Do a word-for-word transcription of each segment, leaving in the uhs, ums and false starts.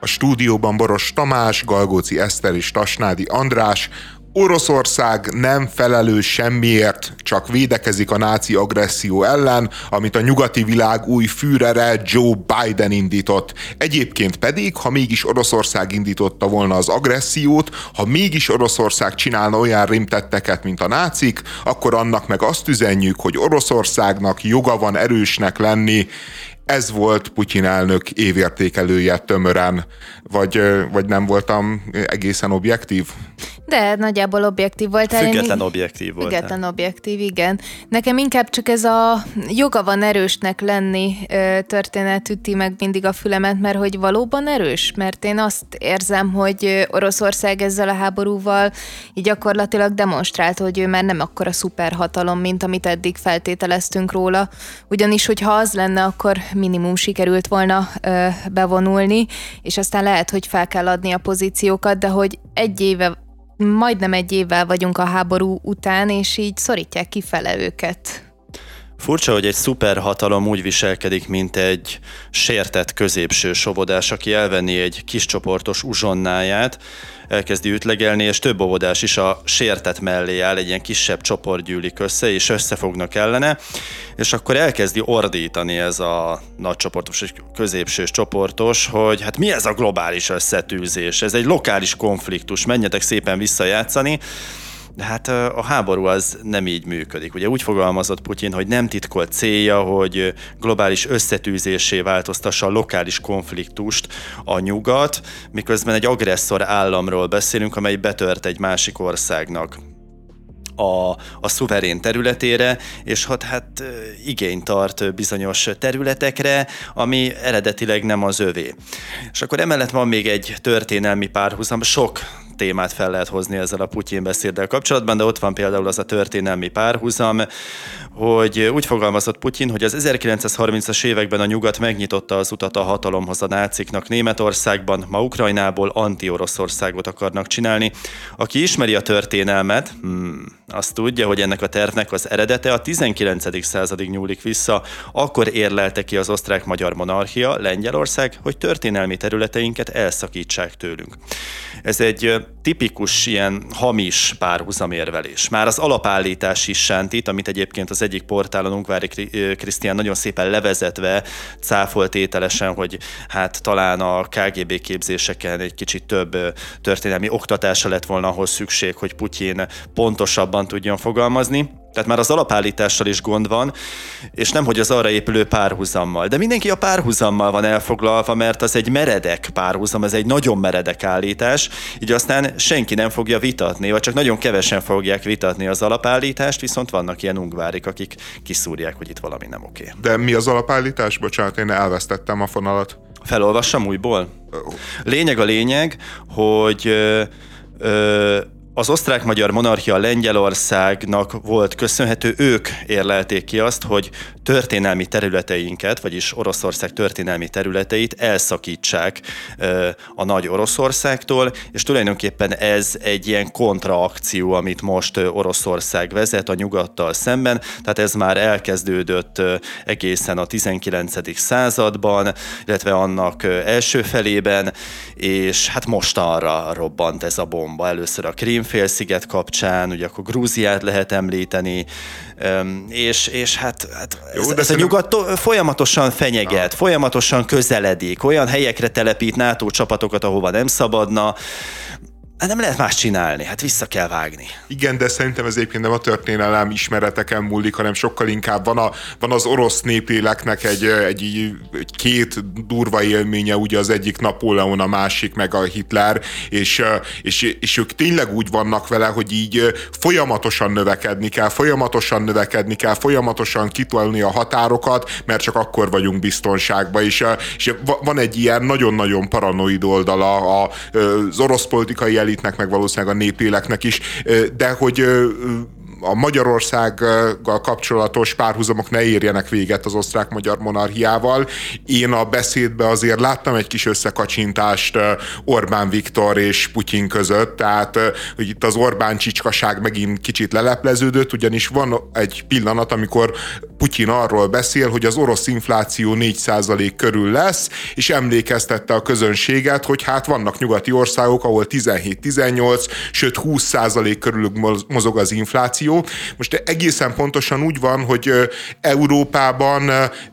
A stúdióban Boros Tamás, Galgóczi Eszter és Tasnádi András. Oroszország nem felelős semmiért, csak védekezik a náci agresszió ellen, amit a nyugati világ új fűrere, Joe Biden indított. Egyébként pedig, ha mégis Oroszország indította volna az agressziót, ha mégis Oroszország csinálna olyan rémtetteket, mint a nácik, akkor annak meg azt üzenjük, hogy Oroszországnak joga van erősnek lenni. Ez volt Putyin elnök évértékelője tömören. Vagy, vagy nem voltam egészen objektív? De nagyjából objektív volt. Független én... objektív volt. Független objektív, igen. Nekem inkább csak ez a joga van erősnek lenni történet üti meg mindig a fülemet, mert hogy valóban erős? Mert én azt érzem, hogy Oroszország ezzel a háborúval így gyakorlatilag demonstrált, hogy ő már nem akkora szuperhatalom, mint amit eddig feltételeztünk róla. Ugyanis, hogyha az lenne, akkor minimum sikerült volna ö, bevonulni, és aztán lehet, hogy fel kell adni a pozíciókat, de hogy egy éve, majdnem egy évvel vagyunk a háború után, és így szorítják kifele őket. Furcsa, hogy egy szuperhatalom úgy viselkedik, mint egy sértett középső sovodás, aki elvenni egy kis csoportos uzsonnáját, elkezdi ütlegelni, és több óvodás is a sértett mellé áll, egy ilyen kisebb csoport gyűlik össze, és összefognak ellene, és akkor elkezdi ordítani ez a nagy csoportos és középsős csoportos, hogy hát mi ez a globális összetűzés, ez egy lokális konfliktus, menjetek szépen visszajátszani. De hát a háború az nem így működik. Ugye úgy fogalmazott Putyin, hogy nem titkolt célja, hogy globális összetűzésé változtassa a lokális konfliktust a nyugat, miközben egy agresszor államról beszélünk, amely betört egy másik országnak a, a szuverén területére, és hát, hát igényt tart bizonyos területekre, ami eredetileg nem az övé. És akkor emellett van még egy történelmi párhuzam, sok témát fel lehet hozni ezzel a Putyin beszéddel kapcsolatban, de ott van például az a történelmi párhuzam, hogy úgy fogalmazott Putyin, hogy az ezerkilencszázharmincas években a nyugat megnyitotta az utat a hatalomhoz a náciknak Németországban, ma Ukrajnából anti-Oroszországot akarnak csinálni. Aki ismeri a történelmet, hmm, azt tudja, hogy ennek a tervnek az eredete a tizenkilencedik századig nyúlik vissza, akkor érlelte ki az osztrák-magyar monarchia, Lengyelország, hogy történelmi területeinket elszakítsák tőlünk. Ez egy tipikus ilyen hamis párhuzamérvelés. Már az alapállítás is sántít, amit egyébként az egyik portálon Ungváry Krisztián nagyon szépen levezetve cáfolt ételesen, hogy hát talán a ká gé bé képzéseken egy kicsit több történelmi oktatása lett volna ahhoz szükség, hogy Putyin pontosabban tudjon fogalmazni. Tehát már az alapállítással is gond van, és nemhogy az arra épülő párhuzammal. De mindenki a párhuzammal van elfoglalva, mert az egy meredek párhuzam, ez egy nagyon meredek állítás, így aztán senki nem fogja vitatni, vagy csak nagyon kevesen fogják vitatni az alapállítást, viszont vannak ilyen ungvárik, akik kiszúrják, hogy itt valami nem oké. De mi az alapállítás? Bocsánat, én elvesztettem a fonalat. Felolvassam újból? Lényeg a lényeg, hogy... Ö, ö, az osztrák-magyar monarchia Lengyelországnak volt köszönhető, ők érlelték ki azt, hogy történelmi területeinket, vagyis Oroszország történelmi területeit elszakítsák a nagy Oroszországtól, és tulajdonképpen ez egy ilyen kontraakció, amit most Oroszország vezet a nyugattal szemben, tehát ez már elkezdődött egészen a tizenkilencedik században, illetve annak első felében, és hát mostanra robbant ez a bomba, először a Krím félsziget kapcsán, ugye akkor Grúziát lehet említeni, és, és hát, hát ez, Jó, ez a nyugat folyamatosan fenyeget, folyamatosan közeledik, olyan helyekre telepít NATO csapatokat, ahova nem szabadna, hát nem lehet más csinálni, hát vissza kell vágni. Igen, de szerintem ez egyébként nem a történelem ismereteken múlik, hanem sokkal inkább van, a, van az orosz népléleknek egy, egy, egy két durva élménye, ugye az egyik Napóleon, a másik meg a Hitler, és, és, és ők tényleg úgy vannak vele, hogy így folyamatosan növekedni kell, folyamatosan növekedni kell, folyamatosan kitolni a határokat, mert csak akkor vagyunk biztonságban, és, és van egy ilyen nagyon-nagyon paranoid oldala az orosz politikai elitnek, meg valószínűleg a népéleknek is, de hogy a Magyarországgal kapcsolatos párhuzamok ne érjenek véget az osztrák-magyar monarchiával. Én a beszédben azért láttam egy kis összekacsintást Orbán Viktor és Putyin között, tehát hogy itt az Orbán csicskaság megint kicsit lelepleződött, ugyanis van egy pillanat, amikor Putyin arról beszél, hogy az orosz infláció négy százalék körül lesz, és emlékeztette a közönséget, hogy hát vannak nyugati országok, ahol tizenhét-tizennyolc, sőt húsz százalék körül mozog az infláció. Most egészen pontosan úgy van, hogy Európában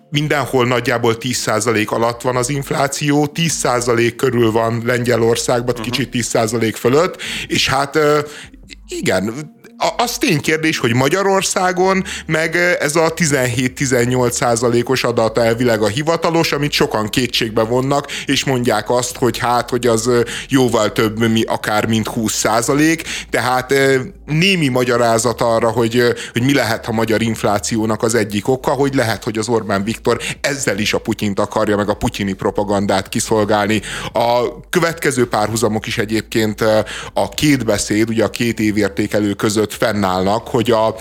mindenhol nagyjából tíz százalék alatt van az infláció, tíz százalék körül van Lengyelországban, uh-huh. kicsit tíz százalék fölött, és hát igen, az ténykérdés, hogy Magyarországon meg ez a tizenhét-tizennyolc százalékos adat elvileg a hivatalos, amit sokan kétségbe vonnak, és mondják azt, hogy hát, hogy az jóval több, mi akár mint húsz százalék, tehát némi magyarázat arra, hogy, hogy mi lehet a magyar inflációnak az egyik oka, hogy lehet, hogy az Orbán Viktor ezzel is a Putyint akarja, meg a putyini propagandát kiszolgálni. A következő párhuzamok is egyébként a két beszéd, ugye a két évértékelő között fennállnak, hogy a,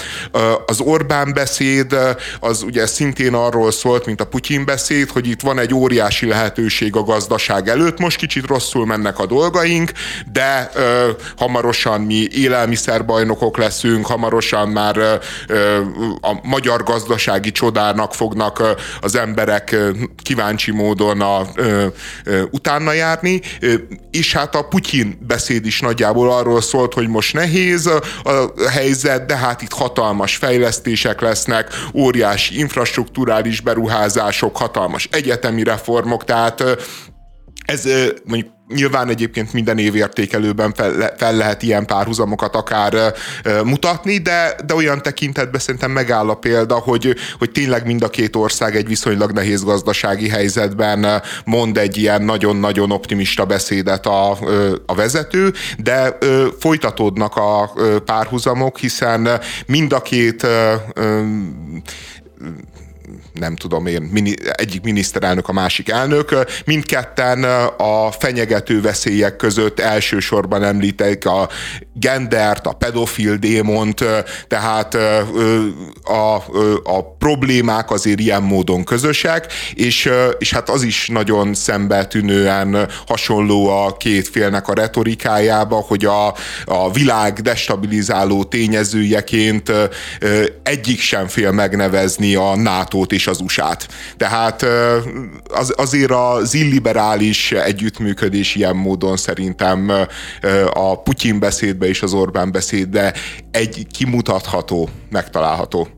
az Orbán beszéd az ugye szintén arról szólt, mint a Putyin beszéd, hogy itt van egy óriási lehetőség a gazdaság előtt, most kicsit rosszul mennek a dolgaink, de ö, hamarosan mi élelmiszerbajnokok leszünk, hamarosan már ö, a magyar gazdasági csodának fognak az emberek kíváncsi módon a, ö, ö, utána járni, és hát a Putyin beszéd is nagyjából arról szólt, hogy most nehéz a helyzet, de hát itt hatalmas fejlesztések lesznek, óriási infrastrukturális beruházások, hatalmas egyetemi reformok, tehát ez mondjuk nyilván egyébként minden évértékelőben fel, fel lehet ilyen párhuzamokat akár mutatni, de, de olyan tekintetben szerintem megáll a példa, hogy, hogy tényleg mind a két ország egy viszonylag nehéz gazdasági helyzetben mond egy ilyen nagyon-nagyon optimista beszédet a, a vezető, de folytatódnak a párhuzamok, hiszen mind a két nem tudom én, egyik miniszterelnök, a másik elnök, mindketten a fenyegető veszélyek között elsősorban említik a gendert, a pedofil démont, tehát a, a problémák azért ilyen módon közösek, és, és hát az is nagyon szembetűnően hasonló a két félnek a retorikájába, hogy a, a világ destabilizáló tényezőjeként egyik sem fél megnevezni a nátót és az u es á-t. Tehát az, azért az illiberális együttműködés ilyen módon szerintem a Putyin beszédbe és az Orbán beszédbe egy kimutatható, megtalálható.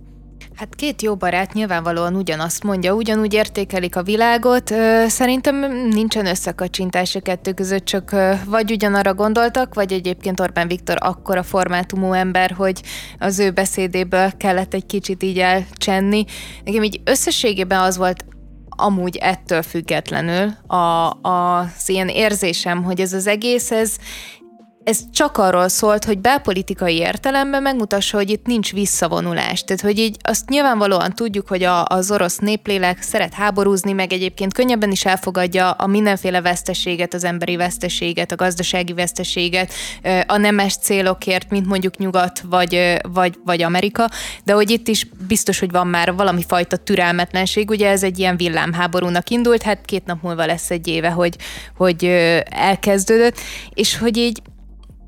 Hát két jó barát nyilvánvalóan ugyanazt mondja, ugyanúgy értékelik a világot. Szerintem nincsen összekacsintás a kettő között, csak vagy ugyanarra gondoltak, vagy egyébként Orbán Viktor akkora formátumú ember, hogy az ő beszédéből kellett egy kicsit így elcsenni. Nekem így összességében az volt amúgy ettől függetlenül a, a, az ilyen érzésem, hogy ez az egész, ez Ez csak arról szólt, hogy belpolitikai értelemben megmutassa, hogy itt nincs visszavonulás. Tehát, hogy így azt nyilvánvalóan tudjuk, hogy a, az orosz néplélek szeret háborúzni, meg egyébként könnyebben is elfogadja a mindenféle veszteséget, az emberi veszteséget, a gazdasági veszteséget, a nemes célokért, mint mondjuk Nyugat vagy, vagy, vagy Amerika, de hogy itt is biztos, hogy van már valami fajta türelmetlenség. Ugye ez egy ilyen villámháborúnak indult, hát két nap múlva lesz egy éve, hogy, hogy elkezdődött, és hogy így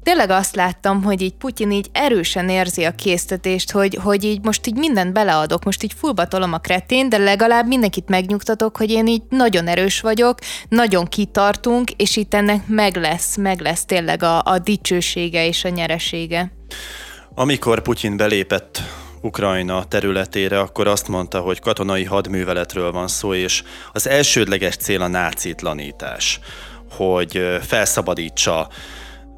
tényleg azt láttam, hogy így Putyin így erősen érzi a késztetést, hogy, hogy így most így mindent beleadok, most így fullbatolom a kretén, de legalább mindenkit megnyugtatok, hogy én így nagyon erős vagyok, nagyon kitartunk, és itt ennek meg lesz, meg lesz tényleg a, a dicsősége és a nyeresége. Amikor Putyin belépett Ukrajna területére, akkor azt mondta, hogy katonai hadműveletről van szó, és az elsődleges cél a nácitlanítás, hogy felszabadítsa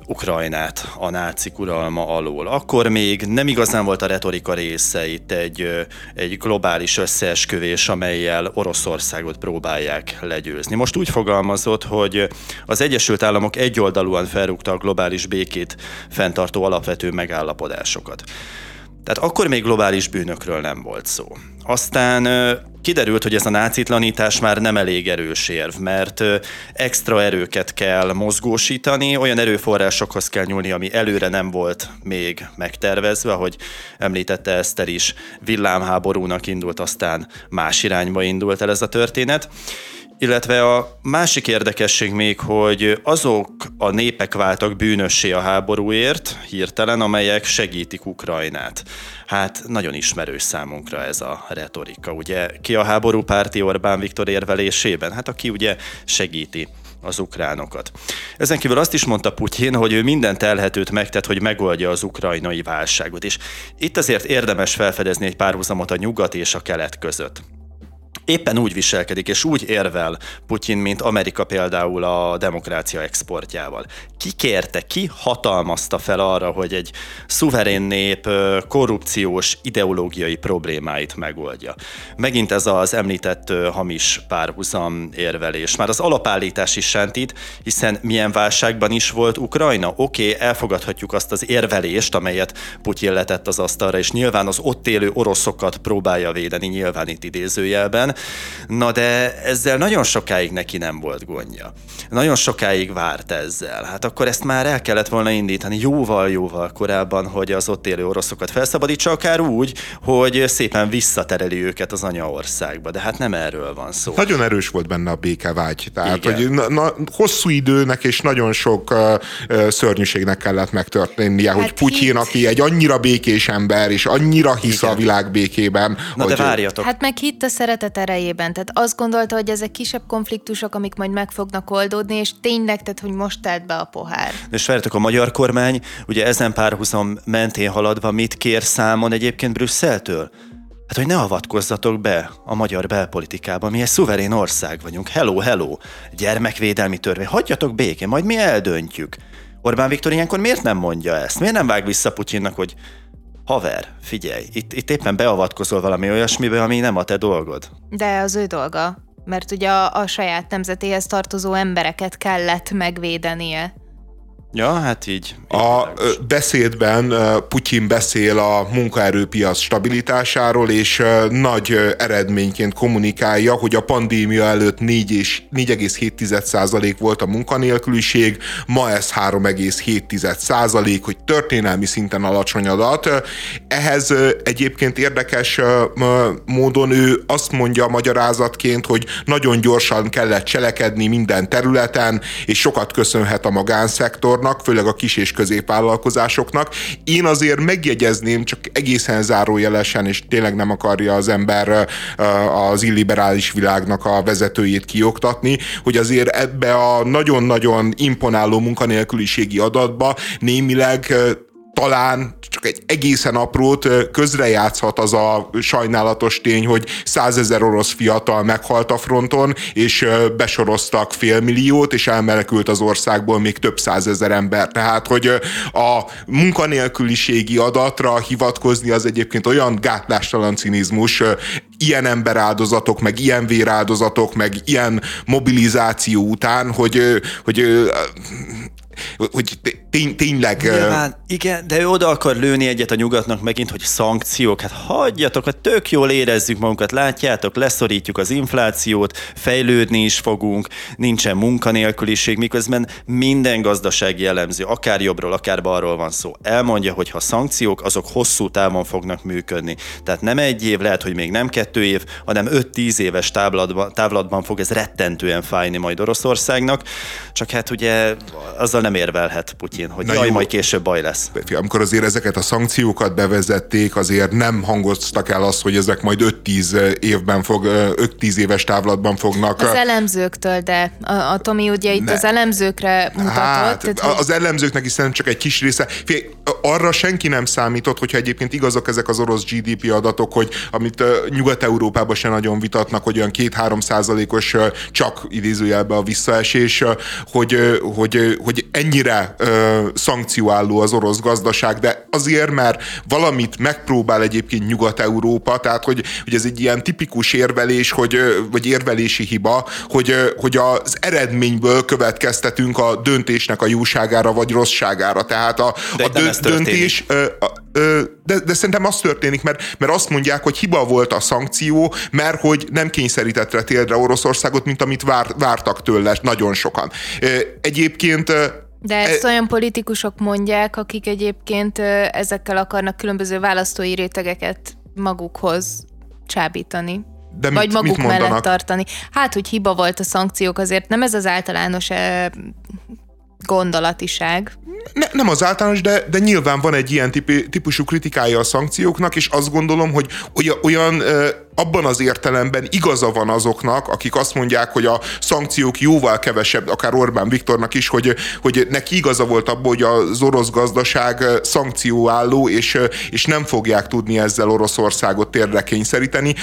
Ukrajnát a nácik uralma alól. Akkor még nem igazán volt a retorika része itt egy, egy globális összeesküvés, amellyel Oroszországot próbálják legyőzni. Most úgy fogalmazott, hogy az Egyesült Államok egyoldalúan felrúgta a globális békét fenntartó alapvető megállapodásokat. Tehát akkor még globális bűnökről nem volt szó. Aztán kiderült, hogy ez a nácitlanítás már nem elég erős érv, mert extra erőket kell mozgósítani, olyan erőforrásokhoz kell nyúlni, ami előre nem volt még megtervezve, ahogy említette Eszter is, villámháborúnak indult, aztán más irányba indult el ez a történet. Illetve a másik érdekesség még, hogy azok a népek váltak bűnössé a háborúért hirtelen, amelyek segítik Ukrajnát. Hát nagyon ismerős számunkra ez a retorika, ugye? Ki a háborúpárti Orbán Viktor érvelésében? Hát aki ugye segíti az ukránokat. Ezen kívül azt is mondta Putyin, hogy ő mindent telhetőt megtett, hogy megoldja az ukrajnai válságot. És itt azért érdemes felfedezni egy párhuzamot a nyugat és a kelet között. Éppen úgy viselkedik, és úgy érvel Putyin, mint Amerika például a demokrácia exportjával. Ki kérte, ki hatalmazta fel arra, hogy egy szuverén nép korrupciós ideológiai problémáit megoldja? Megint ez az említett hamis párhuzam érvelés. Már az alapállítás is sántít, hiszen milyen válságban is volt Ukrajna? Oké, okay, elfogadhatjuk azt az érvelést, amelyet Putyin letett az asztalra, és nyilván az ott élő oroszokat próbálja védeni, nyilván itt idézőjelben. Na de ezzel nagyon sokáig neki nem volt gondja. Nagyon sokáig várt ezzel. Hát akkor ezt már el kellett volna indítani jóval-jóval korábban, hogy az ott élő oroszokat felszabadítsa, akár úgy, hogy szépen visszatereli őket az anyaországba. De hát nem erről van szó. Nagyon erős volt benne a békevágy. Tehát, hogy na, na, hosszú időnek és nagyon sok uh, szörnyűségnek kellett megtörténnie, hát hogy Putyin, aki egy annyira békés ember, és annyira hisz igen. a világ békében. Na de várjatok. Hát meg hitt a szeretet erejében. Tehát azt gondolta, hogy ezek kisebb konfliktusok, amik majd meg fognak oldódni, és tényleg, tehát, hogy most telt be a pohár. És várjátok, a magyar kormány, ugye ezen párhuzam mentén haladva mit kér számon egyébként Brüsszeltől? Hát, hogy ne avatkozzatok be a magyar belpolitikába, mi egy szuverén ország vagyunk. Hello, hello! Gyermekvédelmi törvény. Hagyjatok békén, majd mi eldöntjük. Orbán Viktor ilyenkor miért nem mondja ezt? Miért nem vág vissza Putyinnak, hogy haver, figyelj, itt, itt éppen beavatkozol valami olyasmibe, ami nem a te dolgod. De az ő dolga, mert ugye a, a saját nemzetéhez tartozó embereket kellett megvédenie. Ja, hát így. A beszédben Putyin beszél a munkaerőpiac stabilitásáról, és nagy eredményként kommunikálja, hogy a pandémia előtt négy egész hét százalék volt a munkanélküliség, ma ez három egész hét százalék, hogy történelmi szinten alacsony adat. Ehhez egyébként érdekes módon ő azt mondja magyarázatként, hogy nagyon gyorsan kellett cselekedni minden területen, és sokat köszönhet a magánszektornak, főleg a kis- és középvállalkozásoknak. Én azért megjegyezném, csak egészen zárójelesen, és tényleg nem akarja az ember az illiberális világnak a vezetőjét kioktatni, hogy azért ebbe a nagyon-nagyon imponáló munkanélküliségi adatba némileg talán csak egy egészen aprót közrejátszhat az a sajnálatos tény, hogy százezer orosz fiatal meghalt a fronton, és besoroztak félmilliót, és elmenekült az országból még több százezer ember. Tehát, hogy a munkanélküliségi adatra hivatkozni az egyébként olyan gátlástalan cinizmus, ilyen emberáldozatok, meg ilyen véráldozatok, meg ilyen mobilizáció után, hogy... hogy hogy tény, tényleg... Nyilván, igen, de ő oda akar lőni egyet a nyugatnak megint, hogy szankciók, hát hagyjatok, hát tök jól érezzük magunkat, látjátok, leszorítjuk az inflációt, fejlődni is fogunk, nincsen munkanélküliség, miközben minden gazdasági elemző, akár jobbról, akár balról van szó, elmondja, hogy ha szankciók, azok hosszú távon fognak működni. Tehát nem egy év, lehet, hogy még nem kettő év, hanem öt-tíz éves távlatban, távlatban fog ez rettentően fájni majd Oroszországnak, csak hát ugye azzal nem érvelhet Putyin, hogy jaj, majd később baj lesz. Amikor azért ezeket a szankciókat bevezették, azért nem hangoztak el azt, hogy ezek majd öt-tíz évben fog, öt-tíz éves távlatban fognak. Az elemzőktől, de a, a Tomi ugye itt ne. az elemzőkre mutatott. Hát, tehát, az elemzőknek is szerintem csak egy kis része. Fé, arra senki nem számított, hogyha egyébként igazak ezek az orosz gé dé pé adatok, hogy amit Nyugat-Európában se nagyon vitatnak, hogy olyan két-három százalékos csak idézőjelben a visszaesés, hogy, hogy, hogy ennyire ö, szankcióálló az orosz gazdaság, de azért, mert valamit megpróbál egyébként Nyugat-Európa, tehát hogy, hogy ez egy ilyen tipikus érvelés, hogy, vagy érvelési hiba, hogy, hogy az eredményből következtetünk a döntésnek a jóságára vagy rosszságára. Tehát a, a dönt... ez döntés, de, de szerintem az történik, mert, mert azt mondják, hogy hiba volt a szankció, mert hogy nem kényszerítette térdre Oroszországot, mint amit vár, vártak tőle nagyon sokan. Egyébként... De ezt olyan politikusok mondják, akik egyébként ezekkel akarnak különböző választói rétegeket magukhoz csábítani. De vagy mit, maguk mit mellett tartani. Hát, hogy hiba volt a szankciók, azért nem ez az általános eh, gondolatiság. Ne, nem az általános, de, de nyilván van egy ilyen tipi, típusú kritikája a szankcióknak, és azt gondolom, hogy olyan, olyan eh, abban az értelemben igaza van azoknak, akik azt mondják, hogy a szankciók jóval kevesebb, akár Orbán Viktornak is, hogy, hogy neki igaza volt abból, hogy az orosz gazdaság szankcióálló, és, és nem fogják tudni ezzel Oroszországot térdre kényszeríteni,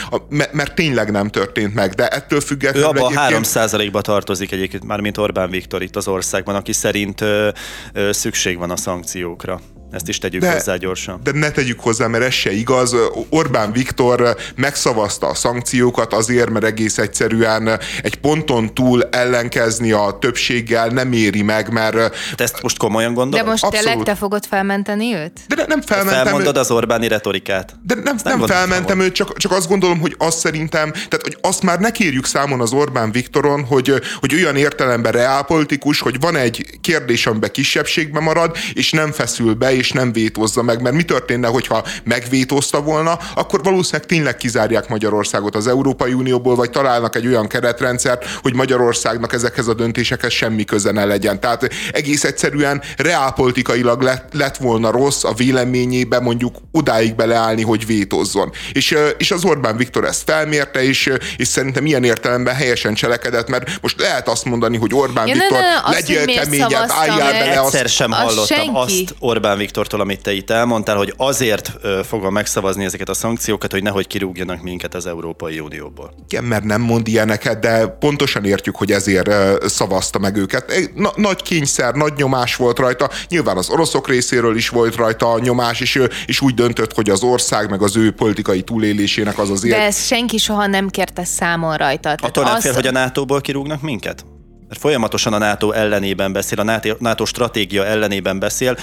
mert tényleg nem történt meg. De ettől függetlenül ő abban egyébként... három százalékba tartozik egyébként, mármint Orbán Viktor itt az országban, aki szerint ö, ö, szükség van a szankciókra. Ezt is tegyük de, hozzá gyorsan. De ne tegyük hozzá, mert ez se igaz. Orbán Viktor megszavazta a szankciókat azért, mert egész egyszerűen egy ponton túl ellenkezni a többséggel nem éri meg, mert... Te ezt most komolyan gondolod? De most abszolút. Tényleg te fogod felmenteni őt? De ne, nem felmentem. Felmondod az Orbáni retorikát. De nem, nem, nem felmentem őt, csak, csak azt gondolom, hogy azt szerintem, tehát hogy azt már ne kérjük számon az Orbán Viktoron, hogy, hogy olyan értelemben reálpolitikus, hogy van egy kérdés, amiben kisebbségben marad, és nem feszül be, és nem vétózza meg, mert mi történne, hogyha megvétózta volna, akkor valószínűleg tényleg kizárják Magyarországot az Európai Unióból, vagy találnak egy olyan keretrendszert, hogy Magyarországnak ezekhez a döntésekhez semmi köze ne legyen. Tehát egész egyszerűen reálpolitikailag lett, lett volna rossz a véleményébe mondjuk odáig beleállni, hogy vétózzon. És, és az Orbán Viktor ezt felmérte, és, és szerintem ilyen értelemben helyesen cselekedett, mert most lehet azt mondani, hogy Orbán ja, Viktor, ne, ne, ne, legyél keményebb, álljál bele. Egyszer azt, sem hallottam azt, azt Orbán Viktortól, amit te itt elmondtál, hogy azért fogom megszavazni ezeket a szankciókat, hogy nehogy kirúgjanak minket az Európai Unióból. Igen, mert nem mond ilyeneket, de pontosan értjük, hogy ezért szavazta meg őket. Na, nagy kényszer, nagy nyomás volt rajta, nyilván az oroszok részéről is volt rajta a nyomás, és, és úgy döntött, hogy az ország meg az ő politikai túlélésének az azért. De ezt senki soha nem kérte számon rajta. Attól nem fél, hogy a nátóból kirúgnak minket? Mert folyamatosan a NATO ellenében beszél, a NATO stratégia ellenében beszél.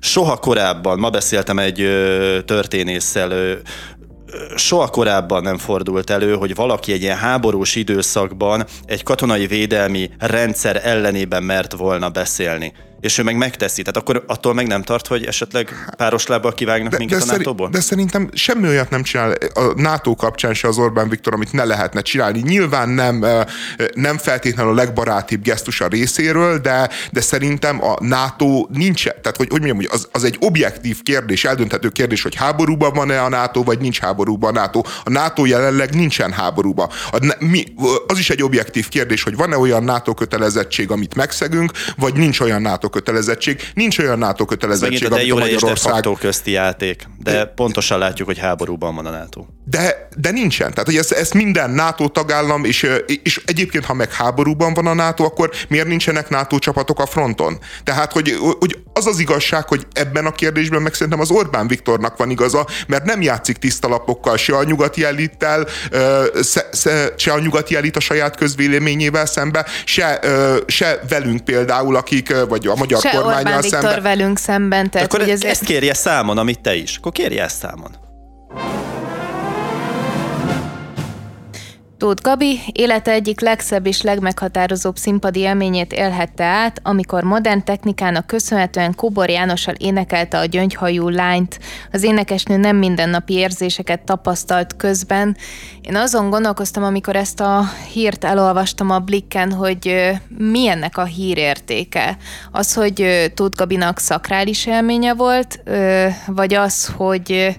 Soha korábban, ma beszéltem egy ö, történésszel, ö, soha korábban nem fordult elő, hogy valaki egy ilyen háborús időszakban egy katonai védelmi rendszer ellenében mert volna beszélni. És ő meg megteszi. Tehát akkor attól meg nem tart, hogy esetleg páros lábbal kivágnak de, minket de a nátóból? De szerintem semmi olyat nem csinál a NATO kapcsán se az Orbán Viktor, amit ne lehetne csinálni. Nyilván nem, nem feltétlenül a legbarátibb gesztus a részéről, de, de szerintem a NATO nincs. Tehát, hogy, hogy mondjam, hogy az, az egy objektív kérdés, eldönthető kérdés, hogy háborúban van-e a NATO, vagy nincs háborúban a NATO. A NATO jelenleg nincsen háborúban. Az is egy objektív kérdés, hogy van-e olyan NATO kötelezettség, amit megszegünk, vagy nincs olyan NATO kötelezettség. Nincs olyan NATO kötelezettség, amit a Magyarország... de jó közti játék, de, de pontosan látjuk, hogy háborúban van a NATO. De, de nincsen. Tehát, hogy ez, ez minden NATO tagállam, és, és egyébként, ha meg háborúban van a NATO, akkor miért nincsenek NATO csapatok a fronton? Tehát, hogy, hogy az az igazság, hogy ebben a kérdésben meg szerintem az Orbán Viktornak van igaza, mert nem játszik tiszta lapokkal se a nyugati elittel, se a nyugati elit a saját közvéleményével szembe, se, se velünk például, akik, vagy a magyar se kormánnyal Orbán Viktor szemben. Velünk szemben. Tehát, akkor ezért... ezt kérje számon, amit te is. Akkor kérje ezt számon. Tóth Gabi élete egyik legszebb és legmeghatározóbb színpadi élményét élhette át, amikor modern technikának köszönhetően Kóbor Jánossal énekelte a Gyöngyhajú lányt. Az énekesnő nem mindennapi érzéseket tapasztalt közben. Én azon gondolkoztam, amikor ezt a hírt elolvastam a Blikken, hogy mi ennek a hírértéke. Az, hogy Tóth Gabinak szakrális élménye volt, vagy az, hogy...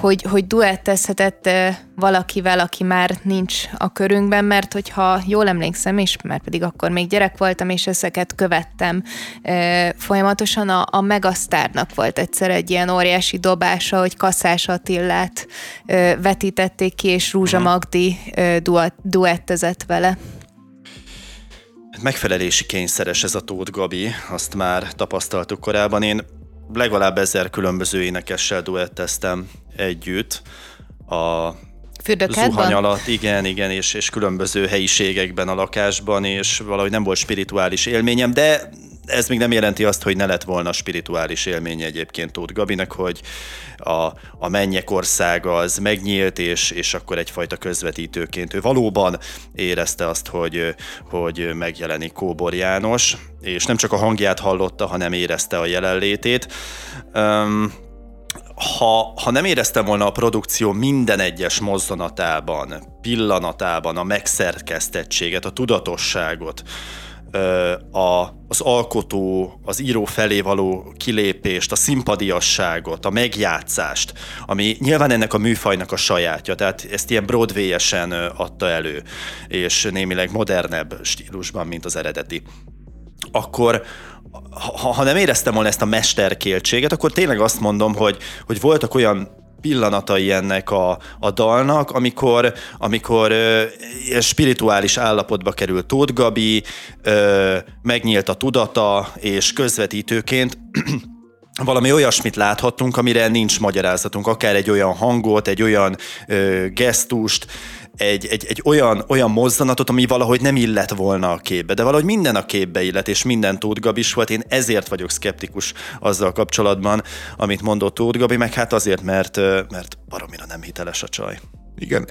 hogy, hogy duettezhetett valakivel, aki már nincs a körünkben, mert hogyha jól emlékszem, és már pedig akkor még gyerek voltam, és ezeket követtem folyamatosan, a, a Megasztárnak volt egyszer egy ilyen óriási dobása, hogy Kaszás Attilát vetítették ki, és Rúzsa Magdi duettezett vele. Megfelelési kényszeres ez a Tóth Gabi, azt már tapasztaltuk korábban. Én legalább ezer különböző énekessel duetteztem együtt a zuhany alatt, igen, igen, és, és különböző helyiségekben a lakásban, és valahogy nem volt spirituális élményem, de Ez még nem jelenti azt, hogy ne lett volna spirituális élménye egyébként Tóth Gabinek, hogy a, a mennyek országa az megnyílt, és, és akkor egyfajta közvetítőként ő valóban érezte azt, hogy, hogy megjelenik Kóbor János, és nem csak a hangját hallotta, hanem érezte a jelenlétét. Um, Ha, ha nem éreztem volna a produkció minden egyes mozzanatában, pillanatában a megszerkesztettséget, a tudatosságot, a, az alkotó, az író felé való kilépést, a szimpadiasságot, a megjátszást, ami nyilván ennek a műfajnak a sajátja, tehát ezt ilyen Broadway-esen adta elő, és némileg modernebb stílusban, mint az eredeti. Akkor Ha, ha nem éreztem volna ezt a mesterkéltséget, akkor tényleg azt mondom, hogy, hogy voltak olyan pillanatai ennek a, a dalnak, amikor, amikor ö, spirituális állapotba került Tóth Gabi, ö, megnyílt a tudata, és közvetítőként valami olyasmit láthattunk, amire nincs magyarázatunk, akár egy olyan hangot, egy olyan ö, gesztust, Egy, egy, egy olyan, olyan mozzanatot, ami valahogy nem illett volna a képbe, de valahogy minden a képbe illett, és minden Tóth Gabis volt. Én ezért vagyok szkeptikus azzal kapcsolatban, amit mondott Tóth Gabi, meg hát azért, mert, mert baromira nem hiteles a csaj. Igen,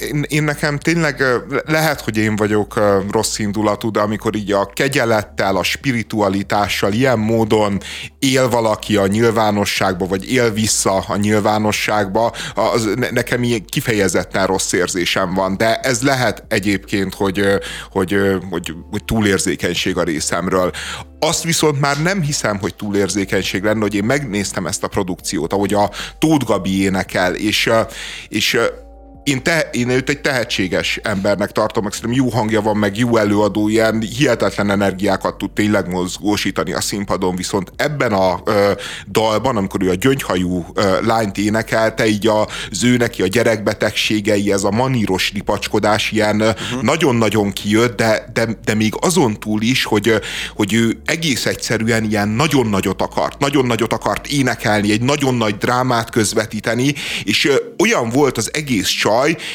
én, én nekem tényleg lehet, hogy én vagyok rossz indulatú, de amikor így a kegyelettel, a spiritualitással ilyen módon él valaki a nyilvánosságba, vagy él vissza a nyilvánosságba, az nekem ilyen kifejezetten rossz érzésem van, de ez lehet egyébként, hogy, hogy, hogy, hogy túlérzékenység a részemről. Azt viszont már nem hiszem, hogy túlérzékenység lenne, hogy én megnéztem ezt a produkciót, ahogy a Tóth Gabi énekel, és, és én, te, én őt egy tehetséges embernek tartom, meg szerintem jó hangja van, meg jó előadó, ilyen hihetetlen energiákat tud tényleg mozgósítani a színpadon, viszont ebben a ö, dalban, amikor ő a gyöngyhajú ö, lányt énekelte, így az ő neki a gyerekbetegségei, ez a maníros ripacskodás ilyen uh-huh. nagyon-nagyon kijött, de, de, de még azon túl is, hogy, hogy ő egész egyszerűen ilyen nagyon nagyot akart, nagyon nagyot akart énekelni, egy nagyon nagy drámát közvetíteni, és ö, olyan volt az egész csat,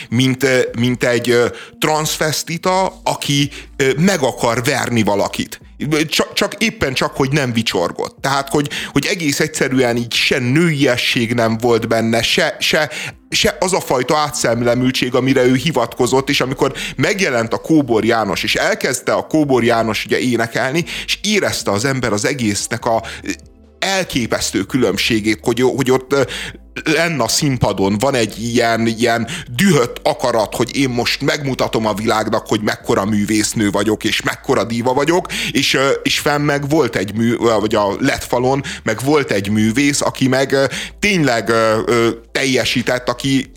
Mint, mint egy transvestita, aki meg akar verni valakit. Csak, csak éppen csak, hogy nem vicsorgott. Tehát, hogy, hogy egész egyszerűen így se nőiesség nem volt benne, se, se, se az a fajta átszemlemültség, amire ő hivatkozott, és amikor megjelent a Kóbor János, és elkezdte a Kóbor János ugye énekelni, és érezte az ember az egésznek a elképesztő különbségét, hogy, hogy ott lenne a színpadon, van egy ilyen, ilyen dühött akarat, hogy én most megmutatom a világnak, hogy mekkora művésznő vagyok, és mekkora díva vagyok, és, és fenn meg volt egy mű, vagy a lettfalon, meg volt egy művész, aki meg tényleg teljesített, aki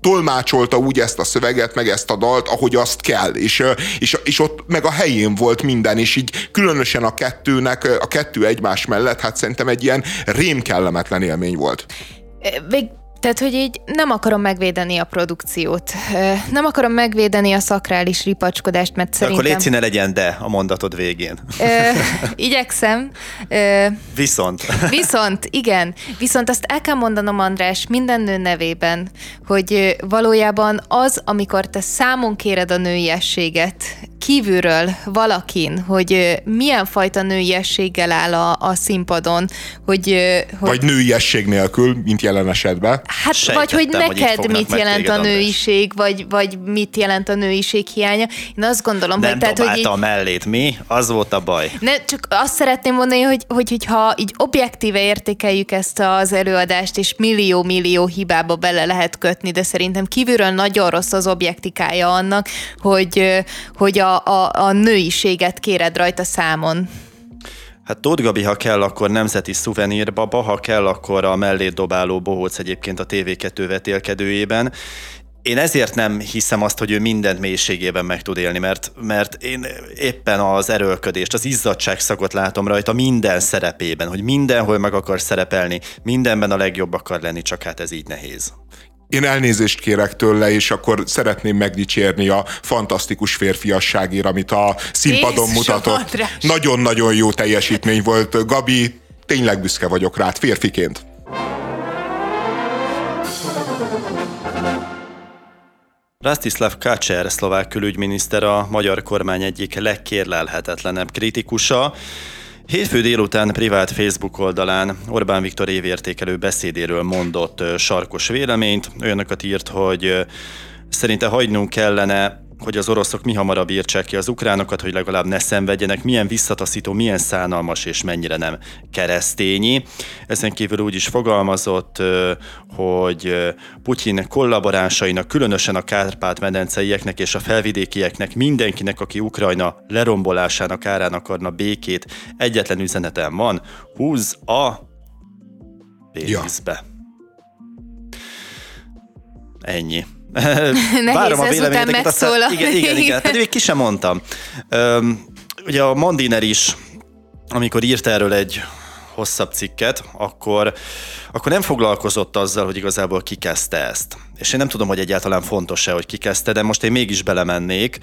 tolmácsolta úgy ezt a szöveget, meg ezt a dalt, ahogy azt kell, és, és, és ott meg a helyén volt minden, és így különösen a kettőnek, a kettő egymás mellett, hát szerintem egy ilyen rémkellemetlen élmény volt. Vég, tehát, hogy így nem akarom megvédeni a produkciót. Nem akarom megvédeni a szakrális ripacskodást, mert szerintem... Akkor légy színe legyen de a mondatod végén. Ö, igyekszem. Ö, viszont. Viszont, igen. Viszont azt el kell mondanom, András, minden nő nevében, hogy valójában az, amikor te számon kéred a nőiességet kívülről valakin, hogy milyen fajta nőiességgel áll a, a színpadon, hogy, hogy... Vagy nőiesség nélkül, mint jelen esetben. Hát, sejtettem, vagy hogy neked hogy mit jelent a nőiség, vagy, vagy mit jelent a nőiség hiánya. Én azt gondolom, nem hogy... Nem dobálta hogy így... a mellét, mi? Az volt a baj. Ne, csak azt szeretném mondani, hogy, hogy, hogy ha így objektíve értékeljük ezt az előadást, és millió-millió hibába bele lehet kötni, de szerintem kívülről nagyon rossz az objektikája annak, hogy, hogy a A, a nőiséget kéred rajta számon. Hát Tóth Gabi, ha kell, akkor nemzeti szuvenírbaba, ha kell, akkor a mellét dobáló bohóc egyébként a té vé kettő vetélkedőjében. Én ezért nem hiszem azt, hogy ő mindent mélységében meg tud élni, mert, mert én éppen az erőlködést, az izzadságszakot látom rajta minden szerepében, hogy mindenhol meg akar szerepelni, mindenben a legjobb akar lenni, csak hát ez így nehéz. Én elnézést kérek tőle, és akkor szeretném megdicsérni a fantasztikus férfiasságért, amit a színpadon Jézus mutatott. Nagyon-nagyon jó teljesítmény volt. Gabi, tényleg büszke vagyok rád férfiként. Rastislav Kacher, szlovák külügyminiszter, a magyar kormány egyik legkérlelhetetlenebb kritikusa. Hétfő délután privát Facebook oldalán Orbán Viktor évértékelő beszédéről mondott sarkos véleményt. Olyanokat írt, hogy szerinte hagynunk kellene, hogy az oroszok mi hamarabb írtsák ki az ukránokat, hogy legalább ne szenvedjenek, milyen visszataszító, milyen szánalmas és mennyire nem keresztényi. Ezen kívül úgy is fogalmazott, hogy Putyin kollaboránsainak, különösen a kárpát-medenceieknek és a felvidékieknek, mindenkinek, aki Ukrajna lerombolásának árán akarna békét, egyetlen üzenetem van: húzz a pénzbe. Ja. Ennyi. Várom a véleményeket, aztán igen, igen, igen, tehát még ki sem mondtam. Üm, ugye a Mandiner is, amikor írt erről egy hosszabb cikket, akkor, akkor nem foglalkozott azzal, hogy igazából ki kezdte ezt. És én nem tudom, hogy egyáltalán fontos-e, hogy ki kezdte, de most én mégis belemennék.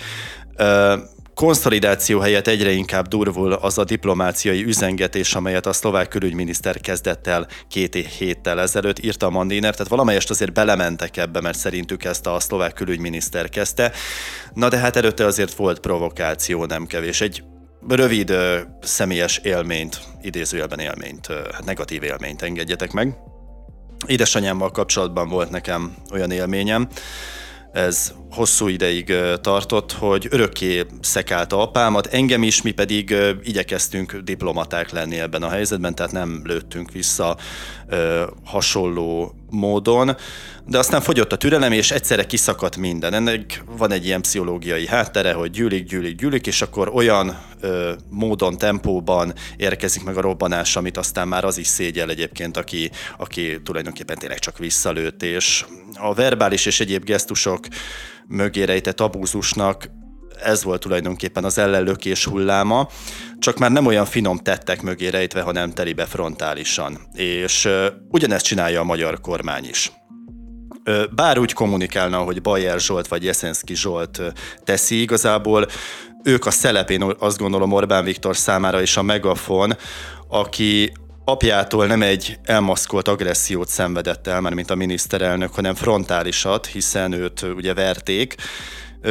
Üm, Konszolidáció helyett egyre inkább durvul az a diplomáciai üzengetés, amelyet a szlovák külügyminiszter kezdett el két héttel ezelőtt, írta a Mandiner, tehát valamelyest azért belementek ebbe, mert szerintük ezt a szlovák külügyminiszter kezdte. Na de hát előtte azért volt provokáció, nem kevés. Egy rövid ö, személyes élményt, idézőjelben élményt, ö, negatív élményt engedjetek meg. Édesanyámmal kapcsolatban volt nekem olyan élményem, ez hosszú ideig tartott, hogy örökké szekálta apámat, engem is, mi pedig igyekeztünk diplomaták lenni ebben a helyzetben, tehát nem lőttünk vissza ö, hasonló módon, de aztán fogyott a türelem, és egyszerre kiszakadt minden. Ennek van egy ilyen pszichológiai háttere, hogy gyűlik, gyűlik, gyűlik, és akkor olyan ö, módon, tempóban érkezik meg a robbanás, amit aztán már az is szégyel egyébként, aki, aki tulajdonképpen tényleg csak visszalőtt, és a verbális és egyéb gesztusok mögé rejtett abúzusnak ez volt tulajdonképpen az ellenlökés hulláma, csak már nem olyan finom tettek mögé rejtve, hanem telibe frontálisan. És ö, ugyanezt csinálja a magyar kormány is. Ö, bár úgy kommunikálna, hogy Bajer Zsolt vagy Jeszenszky Zsolt ö, teszi, igazából ők a szelepén, azt gondolom, Orbán Viktor számára is a megafon, aki apjától nem egy elmaszkolt agressziót szenvedett el, már mint a miniszterelnök, hanem frontálisat, hiszen őt ugye verték.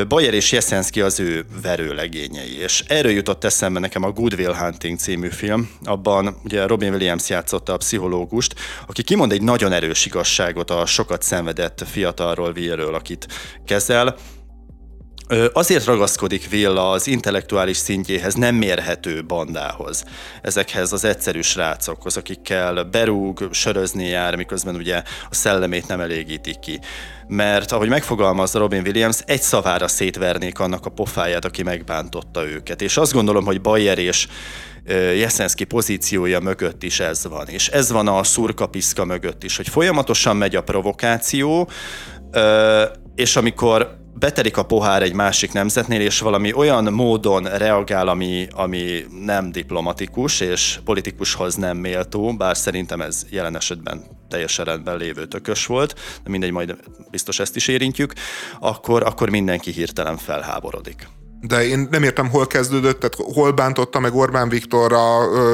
Bajer és Jeszenszky az ő verőlegényei, és erről jutott eszembe nekem a Good Will Hunting című film, abban ugye Robin Williams játszotta a pszichológust, aki kimond egy nagyon erős igazságot a sokat szenvedett fiatalról, Willről, akit kezel. Azért ragaszkodik Will az intellektuális szintjéhez nem mérhető bandához, ezekhez az egyszerű srácokhoz, akikkel berúg, sörözni jár, miközben ugye a szellemét nem elégítik ki. Mert ahogy megfogalmazza Robin Williams, egy szavára szétvernék annak a pofáját, aki megbántotta őket. És azt gondolom, hogy Bajer és Jeszenszky pozíciója mögött is ez van. És ez van a szurkapiszka mögött is, hogy folyamatosan megy a provokáció, és amikor betelik a pohár egy másik nemzetnél, és valami olyan módon reagál, ami, ami nem diplomatikus, és politikushoz nem méltó, bár szerintem ez jelen esetben teljesen rendben lévő tökös volt, de mindegy, majd biztos ezt is érintjük, akkor, akkor mindenki hirtelen felháborodik. De én nem értem, hol kezdődött, tehát hol bántotta meg Orbán Viktor a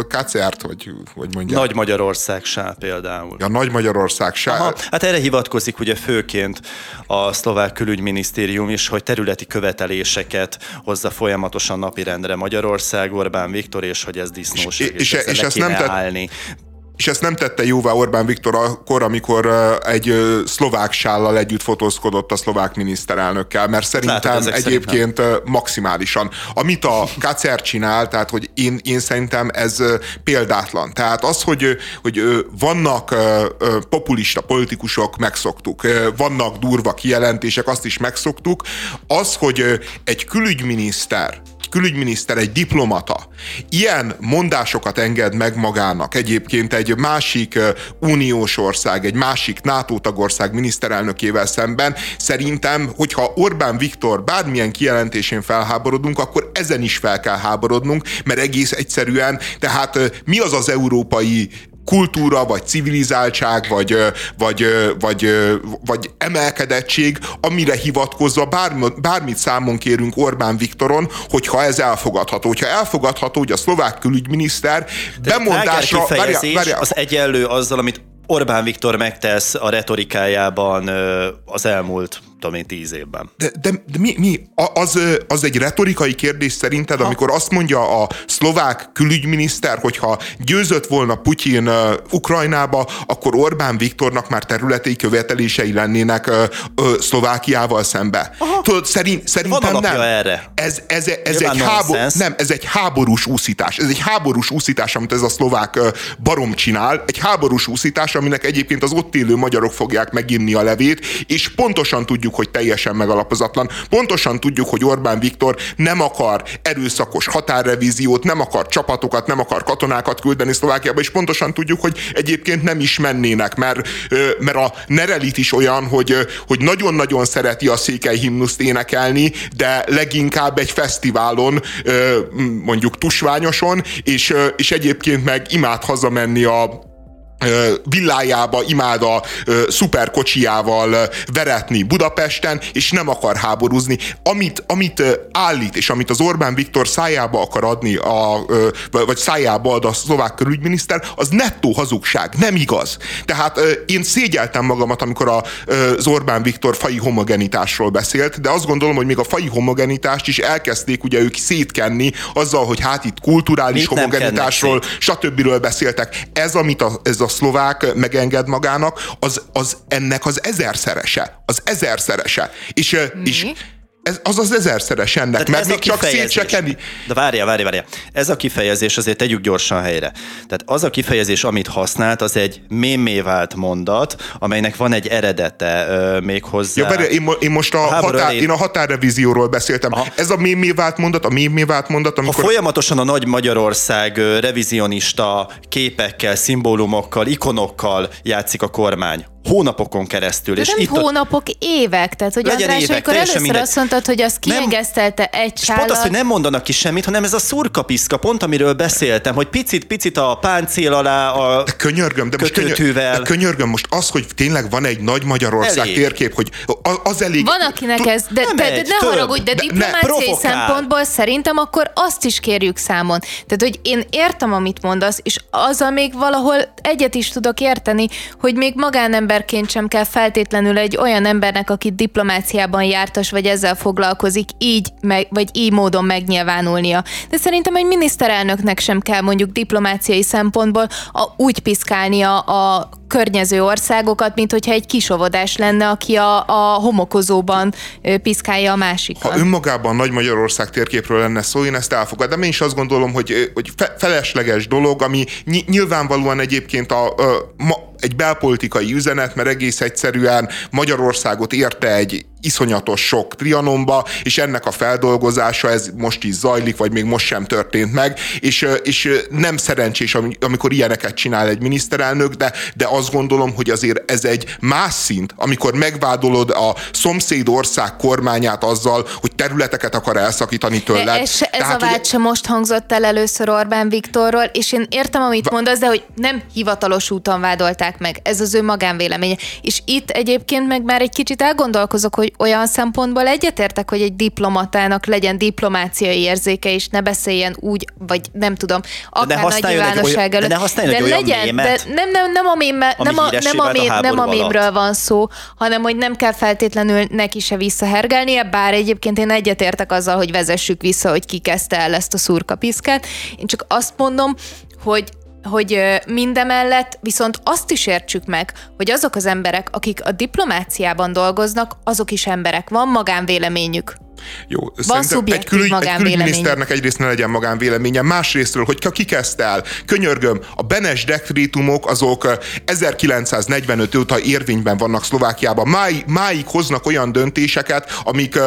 ká cé er-t, hogy, hogy mondjam. Nagy Magyarország sá például. Ja, Nagy Magyarország sá. Aha, hát erre hivatkozik ugye főként a szlovák külügyminisztérium is, hogy területi követeléseket hozza folyamatosan napirendre Magyarország, Orbán Viktor, és hogy ez disznóság, és, és, és, és, és ezt le kéne állni. És ezt nem tette jóvá Orbán Viktor akkor, amikor egy szlovák sállal együtt fotózkodott a szlovák miniszterelnökkel, mert szerintem Látod, egyébként szerintem. maximálisan. Amit a ká cé er csinál, tehát hogy én, én szerintem ez példátlan. Tehát az, hogy, hogy vannak populista politikusok, megszoktuk. Vannak durva kijelentések, azt is megszoktuk. Az, hogy egy külügyminiszter, külügyminiszter, egy diplomata ilyen mondásokat enged meg magának egyébként egy másik uniós ország, egy másik NATO tagország miniszterelnökével szemben, szerintem, hogyha Orbán Viktor bármilyen kijelentésén felháborodunk, akkor ezen is fel kell háborodnunk, mert egész egyszerűen, tehát mi az az európai kultúra, vagy civilizáltság, vagy, vagy, vagy, vagy emelkedettség, amire hivatkozva bármi, bármit számon kérünk Orbán Viktoron, hogyha ez elfogadható. Hogyha elfogadható, hogy a szlovák külügyminiszter tehát bemondásra... Tehát a kifejezés az egyenlő azzal, amit Orbán Viktor megtesz a retorikájában az elmúlt tudom én, tíz évben. De, de, de mi? mi? Az, az egy retorikai kérdés szerinted, ha. amikor azt mondja a szlovák külügyminiszter, hogyha győzött volna Putyin uh, Ukrajnába, akkor Orbán Viktornak már területi követelései lennének uh, uh, Szlovákiával szembe. Tudod, szerint, szerintem nem. Erre. Ez, ez, ez, ez, egy hábor, nem, ez egy háborús úszítás. Ez egy háborús úszítás, amit ez a szlovák uh, barom csinál. Egy háborús úszítás, aminek egyébként az ott élő magyarok fogják meginni a levét, és pontosan tudjuk, hogy teljesen megalapozatlan. Pontosan tudjuk, hogy Orbán Viktor nem akar erőszakos határrevíziót, nem akar csapatokat, nem akar katonákat küldeni Szlovákiába, és pontosan tudjuk, hogy egyébként nem is mennének, mert, mert a Nerelit is olyan, hogy, hogy nagyon-nagyon szereti a székely himnuszt énekelni, de leginkább egy fesztiválon, mondjuk Tusványoson, és, és egyébként meg imád hazamenni a villájába, imád a szuperkocsiával veretni Budapesten, és nem akar háborúzni. Amit, amit állít, és amit az Orbán Viktor szájába akar adni, a, vagy szájába ad a szlovák külügyminiszter, az nettó hazugság, nem igaz. Tehát én szégyeltem magamat, amikor az Orbán Viktor faji homogenitásról beszélt, de azt gondolom, hogy még a faji homogenitást is elkezdték ugye ők szétkenni azzal, hogy hát itt kulturális itt homogenitásról, stb. beszéltek. Ez, amit a, ez a a szlovák megenged magának, az, az ennek az ezerszerese. Az ezerszerese. És, és ez, az az ezerszeres ennek, tehát mert ez még csak szétsekeni. De várjál, várjál, várjál. Ez a kifejezés, azért tegyük gyorsan helyre. Tehát az a kifejezés, amit használt, az egy mémé vált mondat, amelynek van egy eredete euh, még hozzá. Ja, várjál, én, én most a, a, határ, én a határrevízióról beszéltem. Aha. Ez a mémé vált mondat, a mémé vált mondat, amikor... Ha folyamatosan a Nagy Magyarország revizionista képekkel, szimbólumokkal, ikonokkal játszik a kormány, hónapokon keresztül. De és nem itt hónapok, a... évek. Tehát, hogy András, amikor először mindegy. Azt mondtad, hogy azt kiegesztelte egy csálat. És pont azt, hogy nem mondanak ki semmit, hanem ez a szurkapiszka, pont amiről beszéltem, hogy picit-picit a páncél alá a de könyörgöm, de kötőtűvel. Most de könyörgöm, most az, hogy tényleg van egy Nagy Magyarország elég. Térkép, hogy az elég... Van, akinek ez, de, de, de ne haragudj, de, de diplomáciai szempontból szerintem akkor azt is kérjük számon. Tehát, hogy én értem, amit mondasz, és azzal még valahol egyet is tudok érteni, hogy még magánember sem kell feltétlenül egy olyan embernek, aki diplomáciában jártas, vagy ezzel foglalkozik, így, meg, vagy így módon megnyilvánulnia. De szerintem egy miniszterelnöknek sem kell mondjuk diplomáciai szempontból a, úgy piszkálnia a környező országokat, mint hogyha egy kisovodás lenne, aki a, a homokozóban piszkálja a másikat. Ha önmagában Nagy Magyarország térképről lenne szó, én ezt elfogadom. Én is azt gondolom, hogy, hogy felesleges dolog, ami nyilvánvalóan egyébként a, a ma, egy belpolitikai üzenet, mert egész egyszerűen Magyarországot érte egy iszonyatos sok Trianonba, és ennek a feldolgozása, ez most is zajlik, vagy még most sem történt meg, és, és nem szerencsés, amikor ilyeneket csinál egy miniszterelnök, de, de azt gondolom, hogy azért ez egy más szint, amikor megvádolod a szomszéd ország kormányát azzal, hogy területeket akar elszakítani tőled. De ez, ez tehát, a vád sem most hangzott el először Orbán Viktorról, és én értem, amit mondasz, de hogy nem hivatalos úton vádolták meg. Ez az ő magánvéleménye. És itt egyébként meg már egy kicsit elgondolkozok, hogy olyan szempontból egyetértek, hogy egy diplomatának legyen diplomáciai érzéke, és ne beszéljen úgy, vagy nem tudom, akár nagy nyilvánosság előtt. De ne használjon egy olyan mémet, nem, nem, nem a, méme, nem a, nem a, mém, a nem a mémről van szó, hanem hogy nem kell feltétlenül neki se visszahergelnie, bár egyébként én egyetértek azzal, hogy vezessük vissza, hogy ki kezdte el ezt a szurkapiszkát. Én csak azt mondom, hogy hogy mindemellett viszont azt is értsük meg, hogy azok az emberek, akik a diplomáciában dolgoznak, azok is emberek, van magánvéleményük. Jó, van szubjektív egy, külügy, egy külügyminiszternek egyrészt ne legyen magánvéleménye, másrésztről, hogy ki kezdte el, könyörgöm, a Benes dekrétumok azok ezerkilencszáznegyvenöt óta érvényben vannak Szlovákiában. Máig, máig hoznak olyan döntéseket, amik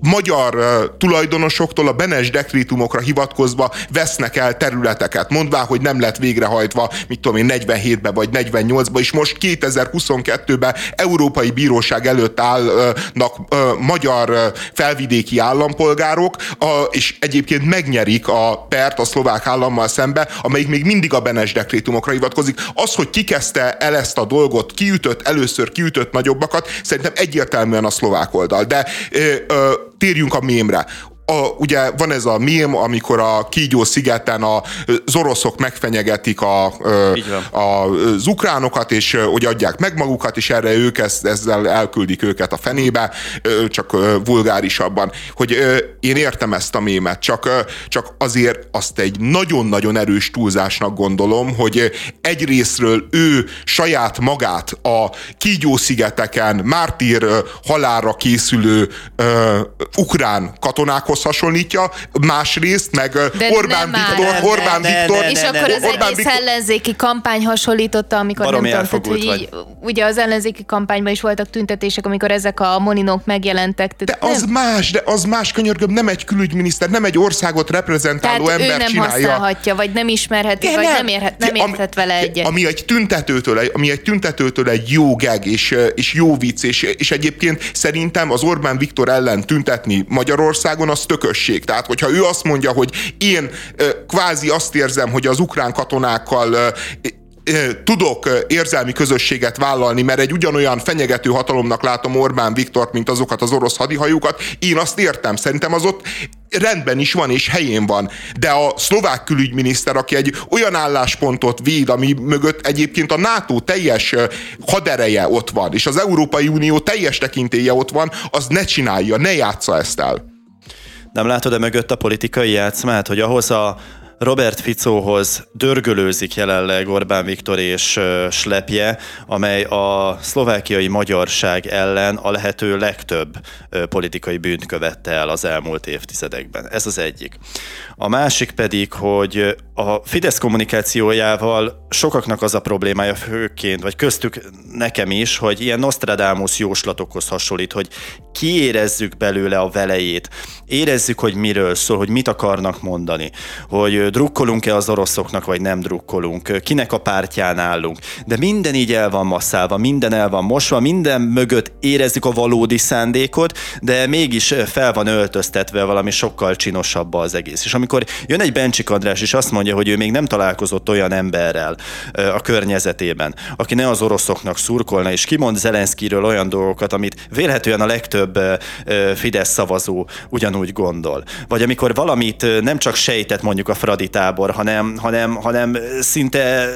magyar uh, tulajdonosoktól a Benes dekrétumokra hivatkozva vesznek el területeket, mondvá, hogy nem lett végrehajtva, mit tudom én, negyvenhétbe vagy negyvennyolcba, és most kétezer-huszonkettőben Európai Bíróság előtt állnak uh, magyar uh, felvidéki állampolgárok, a, és egyébként megnyerik a pert a szlovák állammal szembe, amelyik még mindig a Benes dekrétumokra hivatkozik. Az, hogy ki kezdte el ezt a dolgot, kiütött, először kiütött nagyobbakat, szerintem egyértelműen a szlovák oldal. De uh, uh, térjünk a mémre. a, ugye van ez a mém, amikor a Kígyó szigeten az oroszok megfenyegetik a, a, az ukránokat, és hogy adják meg magukat, és erre ők ezt, ezzel elküldik őket a fenébe, csak vulgárisabban. Hogy én értem ezt a mémet, csak, csak azért azt egy nagyon-nagyon erős túlzásnak gondolom, hogy egyrészről ő saját magát a Kígyó szigeteken mártír halálra készülő ö, ukrán katonákhoz hasonlítja, másrészt meg de Orbán Viktor, nem, Orbán nem, Viktor. Nem, nem, és nem, akkor az Orbán egész Viktor... ellenzéki kampány hasonlította, amikor Barom nem tudom, hogy ugye az ellenzéki kampányban is voltak tüntetések, amikor ezek a moninók megjelentek. De nem? az más, de az más könyörgöm, nem egy külügyminiszter, nem egy országot reprezentáló tehát ember csinálja. Tehát ő nem használhatja, vagy nem ismerheti, de vagy nem, nem, érhet, nem de, érthet vele egyet. Ami egy tüntetőtől, ami egy tüntetőtől egy jó geg, és, és jó vicc, és, és egyébként szerintem az Orbán Viktor ellen tüntetni Magyarországon az tökösség. Tehát, hogyha ő azt mondja, hogy én kvázi azt érzem, hogy az ukrán katonákkal tudok érzelmi közösséget vállalni, mert egy ugyanolyan fenyegető hatalomnak látom Orbán Viktort, mint azokat az orosz hadihajókat, én azt értem, szerintem az ott rendben is van és helyén van. De a szlovák külügyminiszter, aki egy olyan álláspontot véd, ami mögött egyébként a NATO teljes hadereje ott van, és az Európai Unió teljes tekintélye ott van, az ne csinálja, ne játsza ezt el. Nem látod-e mögött a politikai játszmát, hogy ahhoz a Robert Ficóhoz dörgölőzik jelenleg Orbán Viktor és uh, slepje, amely a szlovákiai magyarság ellen a lehető legtöbb uh, politikai bűnt követte el az elmúlt évtizedekben. Ez az egyik. A másik pedig, hogy a Fidesz kommunikációjával sokaknak az a problémája főként, vagy köztük nekem is, hogy ilyen Nostradamus jóslatokhoz hasonlít, hogy kiérezzük belőle a velejét, érezzük, hogy miről szól, hogy mit akarnak mondani, hogy drukkolunk-e az oroszoknak, vagy nem drukkolunk, kinek a pártján állunk. De minden így el van masszálva, minden el van mosva, minden mögött érezzük a valódi szándékot, de mégis fel van öltöztetve valami sokkal csinosabb az egész. És amikor jön egy Bencsik András, és azt mondja, hogy ő még nem találkozott olyan emberrel a környezetében, aki ne az oroszoknak szurkolna, és kimond Zelenszkiről olyan dolgokat, amit vélhetően a legtöbb Fidesz szavazó ugyanúgy gondol. Vagy amikor valamit nem csak sejtett mondjuk a Fradi tábor, hanem, hanem, hanem szinte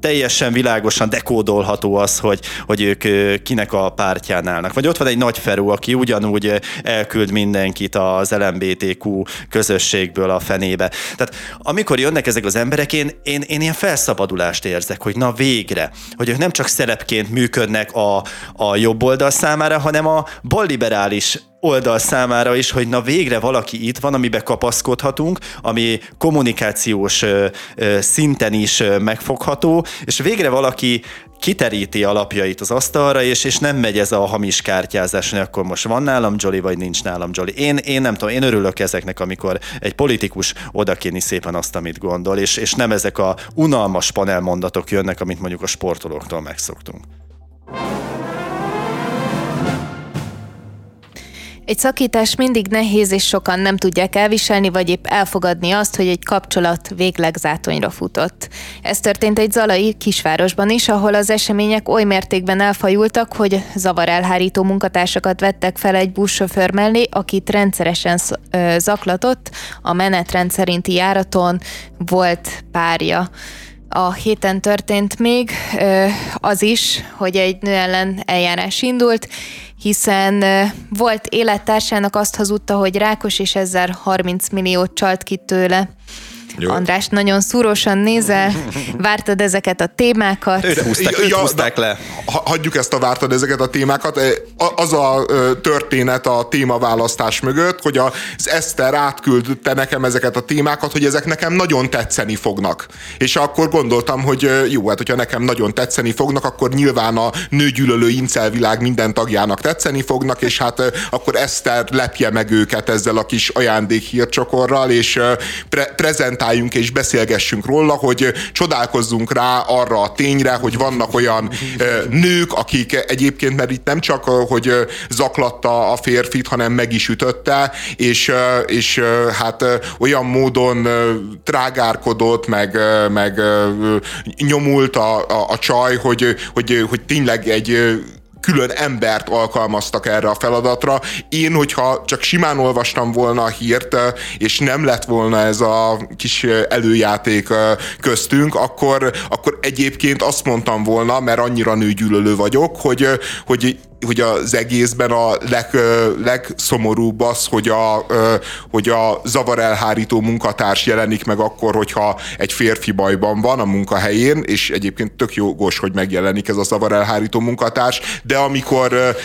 teljesen világosan dekódolható az, hogy, hogy ők kinek a pártján állnak. Vagy ott van egy Nagyferú, aki ugyanúgy elküld mindenkit az el em bé té kú közösségből a fenébe. Tehát amikor jönnek ezek az emberek, én, én, én ilyen felszabadulást érzek, hogy na végre, hogy ők nem csak szerepként működnek a, a jobb oldal számára, hanem a balliberális oldal számára is, hogy na végre valaki itt van, amiben kapaszkodhatunk, ami kommunikációs ö, ö, szinten is ö, megfogható, és végre valaki kiteríti alapjait az asztalra, és, és nem megy ez a hamis kártyázás, hogy akkor most van nálam Jolly, vagy nincs nálam Jolly. Én, én nem tudom, én örülök ezeknek, amikor egy politikus odakéni szépen azt, amit gondol, és, és nem ezek a unalmas panelmondatok jönnek, amit mondjuk a sportolóktól megszoktunk. Egy szakítás mindig nehéz, és sokan nem tudják elviselni, vagy épp elfogadni azt, hogy egy kapcsolat végleg zátonyra futott. Ez történt egy zalai kisvárosban is, ahol az események oly mértékben elfajultak, hogy zavarelhárító munkatársakat vettek fel egy buszsofőr mellé, akit rendszeresen zaklatott, a menetrend szerinti járaton volt párja. A héten történt még az is, hogy egy nő ellen eljárás indult, hiszen volt élettársának azt hazudta, hogy rákos, és ezzel harminc milliót csalt ki tőle. Jó. András, nagyon szúrósan nézel, vártad ezeket a témákat. Őt húzták, őt húzták le. Hagyjuk ezt a vártad ezeket a témákat. Az a történet a témaválasztás mögött, hogy az Eszter átküldte nekem ezeket a témákat, hogy ezek nekem nagyon tetszeni fognak. És akkor gondoltam, hogy jó, hát hogyha nekem nagyon tetszeni fognak, akkor nyilván a nőgyűlölő incelvilág minden tagjának tetszeni fognak, és hát akkor Eszter lepje meg őket ezzel a kis ajándékhírcsokorral, és pre- prezentálják és beszélgessünk róla, hogy csodálkozzunk rá arra a tényre, hogy vannak olyan nők, akik egyébként, mert itt nem csak, hogy zaklatta a férfit, hanem meg is ütötte, és, és hát olyan módon trágárkodott, meg, meg nyomult a, a, a csaj, hogy, hogy, hogy tényleg egy külön embert alkalmaztak erre a feladatra. Én, hogyha csak simán olvastam volna a hírt, és nem lett volna ez a kis előjáték köztünk, akkor, akkor egyébként azt mondtam volna, mert annyira nőgyűlölő vagyok, hogy, hogy hogy az egészben a leg, legszomorúbb az, hogy a, hogy a zavarelhárító munkatárs jelenik meg akkor, hogyha egy férfi bajban van a munkahelyén, és egyébként tök jogos, hogy megjelenik ez a zavarelhárító munkatárs, de amikor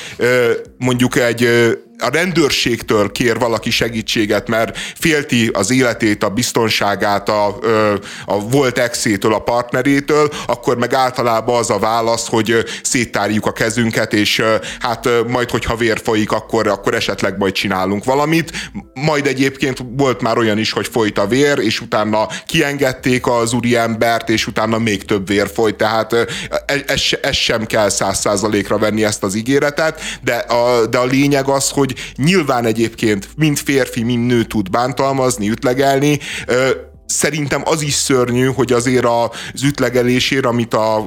mondjuk egy a rendőrségtől kér valaki segítséget, mert félti az életét, a biztonságát, a, a volt exétől, a partnerétől, akkor meg általában az a válasz, hogy széttárjuk a kezünket, és hát majd, hogyha vér folyik, akkor, akkor esetleg majd csinálunk valamit. Majd egyébként volt már olyan is, hogy folyt a vér, és utána kiengedték az úriembert, és utána még több vér folyt, tehát ez, ez sem kell száz százalékra venni ezt az ígéretet, de a, de a lényeg az, hogy nyilván egyébként mind férfi, mind nő tud bántalmazni, ütlegelni. Szerintem az is szörnyű, hogy azért az ütlegelésért, amit a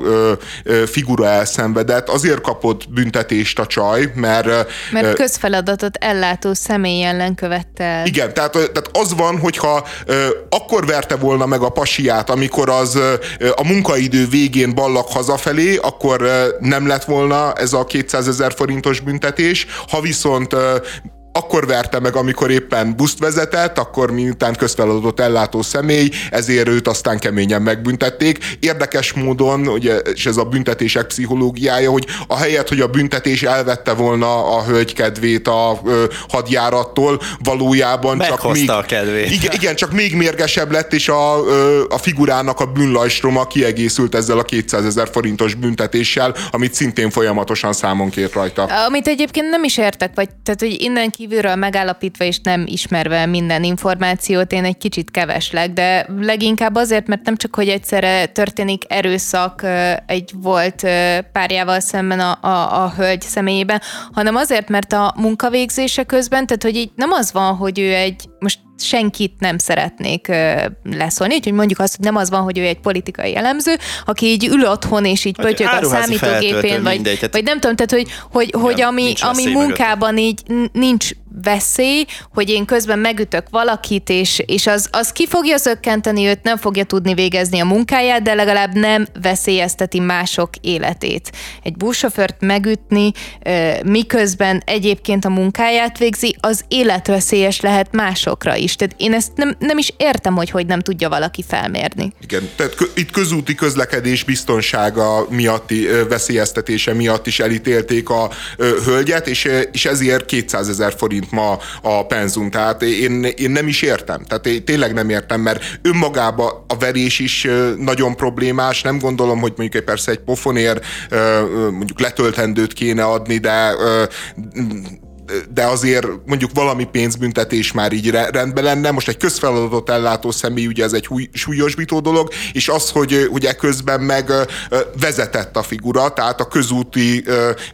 figura elszenvedett, azért kapott büntetést a csaj, mert... Mert közfeladatot ellátó személy ellen követte el. Igen, tehát, tehát az van, hogyha akkor verte volna meg a pasiát, amikor az a munkaidő végén ballag hazafelé, akkor nem lett volna ez a kétszázezer forintos büntetés, ha viszont... akkor verte meg, amikor éppen buszt vezetett, akkor miután közfeladatot ellátó személy, ezért őt aztán keményen megbüntették. Érdekes módon, ugye, és ez a büntetések pszichológiája, hogy ahelyett, hogy a büntetés elvette volna a hölgy kedvét a ö, hadjárattól, valójában meghozta csak még... a kedvét. Igen, igen, csak még mérgesebb lett, és a, ö, a figurának a bűnlajstroma kiegészült ezzel a kétszázezer forintos büntetéssel, amit szintén folyamatosan számon kért rajta. Amit egyébként nem is értek, vagy tehát, hogy innen ki kívülről megállapítva és nem ismerve minden információt, én egy kicsit keveslek, de leginkább azért, mert nem csak, hogy egyszerre történik erőszak egy volt párjával szemben a, a, a hölgy személyében, hanem azért, mert a munkavégzése közben, tehát hogy így nem az van, hogy ő egy, most senkit nem szeretnék leszólni, úgyhogy mondjuk azt, hogy nem az van, hogy ő egy politikai elemző, aki így ül otthon és így pötyög a számítógépén, vagy, mindegy, vagy nem tudom, tehát hogy, hogy, nem, hogy ami, ami munkában így nincs veszély, hogy én közben megütök valakit, és, és az, az ki fogja zökkenteni őt, nem fogja tudni végezni a munkáját, de legalább nem veszélyezteti mások életét. Egy buszsofőrt megütni, miközben egyébként a munkáját végzi, az életveszélyes lehet másokra is. Tehát én ezt nem, nem is értem, hogy hogy nem tudja valaki felmérni. Igen, tehát itt közúti közlekedés biztonsága miatti, veszélyeztetése miatt is elítélték a hölgyet, és, és ezért kétszázezer forint ma a penzum. Tehát én, én nem is értem. Tehát én tényleg nem értem, mert önmagában a verés is nagyon problémás. Nem gondolom, hogy mondjuk persze egy pofonér mondjuk letöltendőt kéne adni, de de azért mondjuk valami pénzbüntetés már így rendbe lenne. Most egy közfeladatot ellátó személy, ugye ez egy súlyosbító dolog, és az, hogy ugye közben meg vezetett a figura, tehát a közúti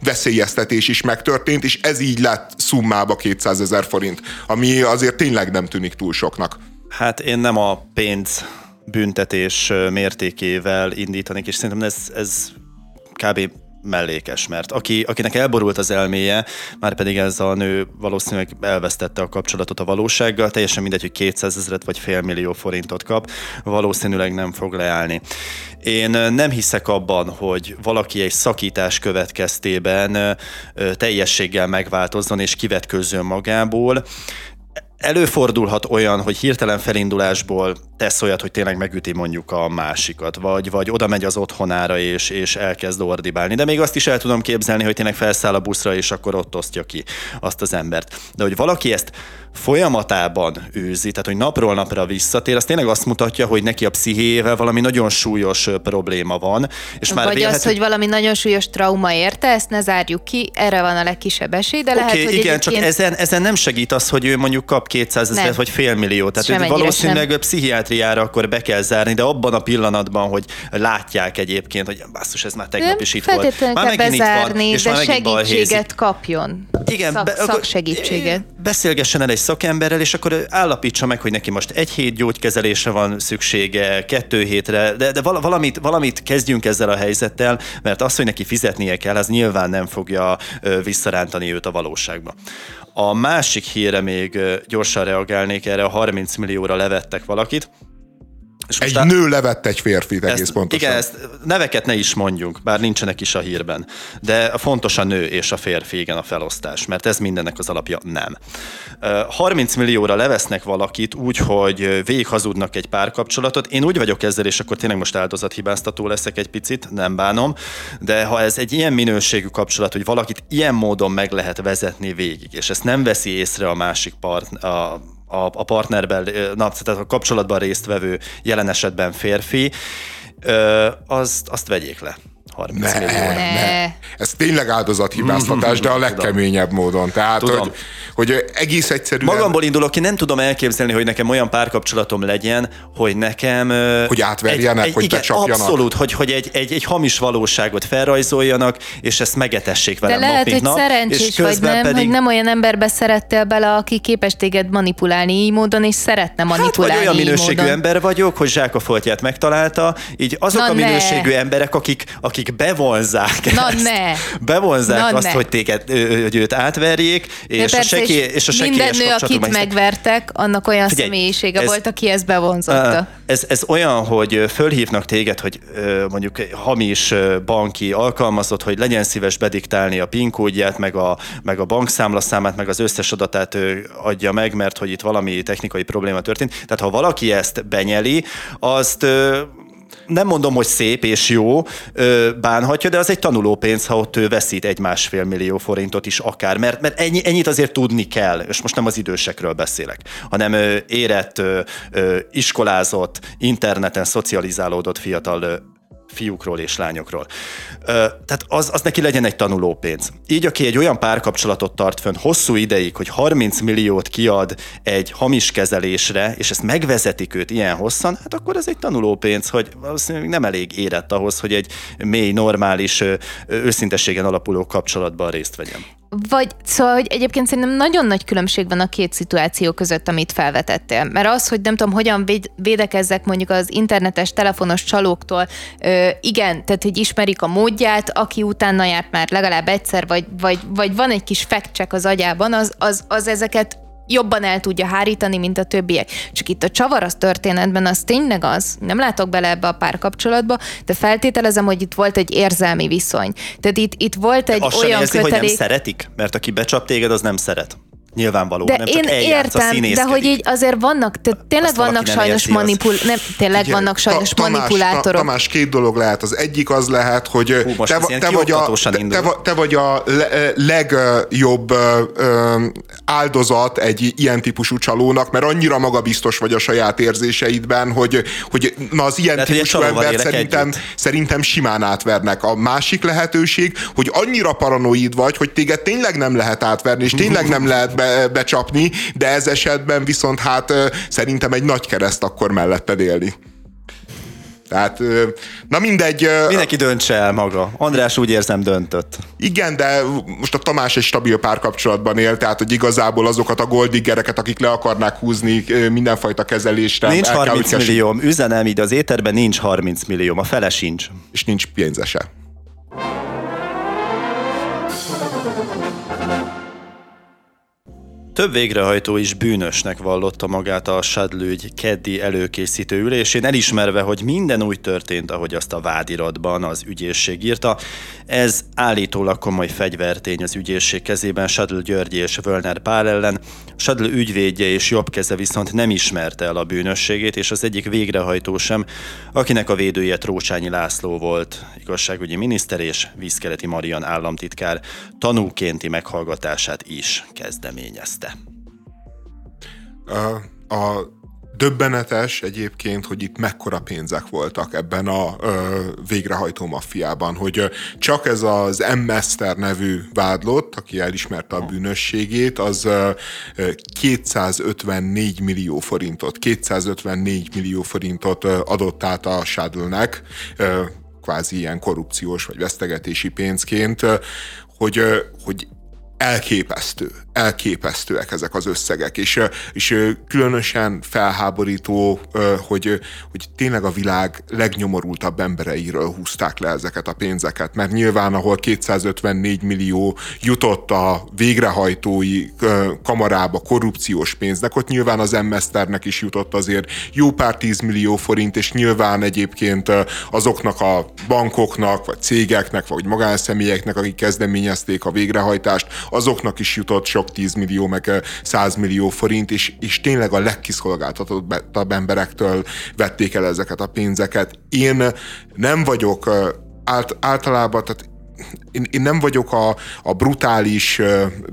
veszélyeztetés is megtörtént, és ez így lett szummába kétszázezer forint, ami azért tényleg nem tűnik túl soknak. Hát én nem a pénzbüntetés mértékével indítanék, és szerintem ez, ez kb. Mellékes, mert aki, akinek elborult az elméje, már pedig ez a nő valószínűleg elvesztette a kapcsolatot a valósággal, teljesen mindegy, hogy kétszázezret vagy fél millió forintot kap, valószínűleg nem fog leállni. Én nem hiszek abban, hogy valaki egy szakítás következtében teljességgel megváltozzon és kivetkőzzön magából. Előfordulhat olyan, hogy hirtelen felindulásból tesz olyat, hogy tényleg megüti mondjuk a másikat, vagy, vagy oda megy az otthonára és, és elkezd ordibálni. De még azt is el tudom képzelni, hogy tényleg felszáll a buszra, és akkor ott osztja ki azt az embert. De hogy valaki ezt folyamatában űzi, tehát hogy napról napra visszatér, az tényleg azt mutatja, hogy neki a pszichéjével valami nagyon súlyos probléma van. És már vagy vélhető... az, hogy valami nagyon súlyos trauma érte, ezt ne zárjuk ki, erre van a legkisebb esély, de okay, lehet, hogy igen, egyébként... csak ezen, ezen nem segít az, hogy ő mondjuk kap kétszázezret vagy fél milliót. Tehát valószínűleg pszichiát pszichiátriára, akkor be kell zárni, de abban a pillanatban, hogy látják egyébként, hogy basszus, ez már tegnap is itt volt. Már megint itt van, és már megint balhézik. Kapjon. Igen, Szak, be, szaksegítséget. Beszélgessen el egy szakemberrel, és akkor állapítsa meg, hogy neki most egy hét gyógykezelésre van szüksége, kettő hétre, de, de valamit, valamit kezdjünk ezzel a helyzettel, mert az, hogy neki fizetnie kell, az nyilván nem fogja visszarántani őt a valóságba. A másik hírre még gyorsan reagálnék, erre a harminc millióra levettek valakit. Egy á... nő levett egy férfit, egész ezt, pontosan. Igen, ezt neveket ne is mondjunk, bár nincsenek is a hírben. De fontos a nő és a férfi, igen, a felosztás, mert ez mindennek az alapja nem. harminc millióra levesznek valakit úgy, hogy végighazudnak egy párkapcsolatot. Én úgy vagyok ezzel, és akkor tényleg most áldozathibáztató leszek egy picit, nem bánom, de ha ez egy ilyen minőségű kapcsolat, hogy valakit ilyen módon meg lehet vezetni végig, és ezt nem veszi észre a másik part, a a partnerben, tehát a kapcsolatban résztvevő jelen esetben férfi, azt, azt vegyék le. Ne, ne. Ez tényleg áldozathibáztatás, de a legkeményebb módon. Tehát, hogy, hogy egész egyszerűen... Magamból indulok ki, nem tudom elképzelni, hogy nekem olyan párkapcsolatom legyen, hogy nekem... Hogy átverjenek, egy, egy, hogy igen, becsapjanak. Abszolút, hogy, hogy egy, egy, egy hamis valóságot felrajzoljanak, és ezt megetessék velem nap, mint nap. De lehet, hogy szerencsés vagy, nem, pedig... hogy nem olyan emberbe szerettél bele, aki képes téged manipulálni így módon, és szeretne manipulálni hát, vagy olyan minőségű módon. Ember vagyok, hogy zsákafoltját megtalálta, így azok Na a minőségű ne. emberek, akik, akik bevonzák Na ezt, ne. bevonzák Na azt, ne. hogy téged, hogy őt átverjék, és a, sekély, és a sekélyes kapcsolatban... Minden nő, akit megvertek, annak olyan Figyelj, személyisége ez, volt, aki ezt bevonzotta. Ez, ez olyan, hogy fölhívnak téged, hogy mondjuk hamis banki alkalmazott, hogy legyen szíves bediktálni a PIN kódját, meg a, meg a bankszámlaszámát, meg az összes adatát adja meg, mert hogy itt valami technikai probléma történt. Tehát ha valaki ezt benyeli, azt... Nem mondom, hogy szép és jó, bánhatja, de az egy tanulópénz, ha ott ő veszít egy másfél millió forintot is akár, mert, mert ennyi, ennyit azért tudni kell, és most nem az idősekről beszélek, hanem érett, iskolázott, interneten szocializálódott fiatal fiúkról és lányokról. Tehát az, az neki legyen egy tanulópénz. Így, aki egy olyan párkapcsolatot tart fönn hosszú ideig, hogy harminc milliót kiad egy hamis kezelésre, és ezt megvezetik őt ilyen hosszan, hát akkor ez egy tanulópénz, hogy nem elég érett ahhoz, hogy egy mély, normális, őszintességen alapuló kapcsolatban részt vegyen. Vagy, szóval, hogy egyébként szerintem nagyon nagy különbség van a két szituáció között, amit felvetettél. Mert az, hogy nem tudom, hogyan védekezzek mondjuk az internetes, telefonos csalóktól, ö, igen, tehát, hogy ismerik a módját, aki utána járt már legalább egyszer, vagy, vagy, vagy van egy kis fact-check az agyában, az, az, az ezeket jobban el tudja hárítani, mint a többiek. Csak itt a csavar az történetben az tényleg az, nem látok bele ebbe a párkapcsolatba, de feltételezem, hogy itt volt egy érzelmi viszony. Tehát itt, itt volt egy de olyan érzi, kötelék... hogy nem szeretik, mert aki becsap téged, az nem szeret. Nyilvánvaló, de nem csak eljátsz, a színészkedik. De hogy így azért vannak, tehát tényleg vannak sajnos, manipul... nem, tényleg Igen, vannak sajnos ta, Tamás, manipulátorok. Ta, Tamás, két dolog lehet. Az egyik az lehet, hogy Hú, te, va, te, vagy a, te, te vagy a le, legjobb ö, áldozat egy ilyen típusú csalónak, mert annyira magabiztos vagy a saját érzéseidben, hogy, hogy na az ilyen lehet, típusú embert szerintem, szerintem simán átvernek. A másik lehetőség, hogy annyira paranoid vagy, hogy téged tényleg nem lehet átverni, és tényleg nem lehet be becsapni, de ez esetben viszont hát szerintem egy nagy kereszt akkor melletted élni. Tehát, na mindegy. Mindenki döntse el maga. András úgy érzem döntött. Igen, de most a Tamás egy stabil párkapcsolatban él, tehát hogy igazából azokat a goldiggereket, akik le akarnák húzni mindenfajta kezelésre. Nincs harminc millióm. Üzenem így az éterben, nincs harminc millióm. A fele sincs. És nincs pénze se. Több végrehajtó is bűnösnek vallotta magát a Sadlő György keddi előkészítő ülésén, elismerve, hogy minden úgy történt, ahogy azt a vádiratban az ügyészség írta. Ez állítólag komoly fegyvertény az ügyészség kezében Sadlő György és Völner Pál ellen. Sadlő ügyvédje és jobbkeze viszont nem ismerte el a bűnösségét, és az egyik végrehajtó sem, akinek a védője Trócsányi László volt, igazságügyi miniszter, és Vízkeleti Marian államtitkár tanúkénti meghallgatását is kezdeményezte. A, a Döbbenetes egyébként, hogy itt mekkora pénzek voltak ebben a ö, végrehajtó maffiában, hogy ö, csak ez az M. Eszter nevű vádlott, aki elismerte a bűnösségét, az ö, kétszázötvennégy millió forintot, kétszázötvennégy millió forintot ö, adott át a Sadlőnek, ö, kvázi ilyen korrupciós vagy vesztegetési pénzként, ö, hogy, ö, hogy elképesztő, elképesztőek ezek az összegek, és, és különösen felháborító, hogy, hogy tényleg a világ legnyomorultabb embereiről húzták le ezeket a pénzeket, mert nyilván ahol kétszázötvennégy millió jutott a végrehajtói kamarába korrupciós pénznek, ott nyilván az M-Eszternek is jutott azért jó pár tíz millió forint, és nyilván egyébként azoknak a bankoknak, vagy cégeknek, vagy magánszemélyeknek, akik kezdeményezték a végrehajtást, azoknak is jutott sok tíz millió, meg száz millió forint, és, és tényleg a legkiszolgáltatottabb emberektől vették el ezeket a pénzeket. Én nem vagyok ált, általában, tehát én, én nem vagyok a, a brutális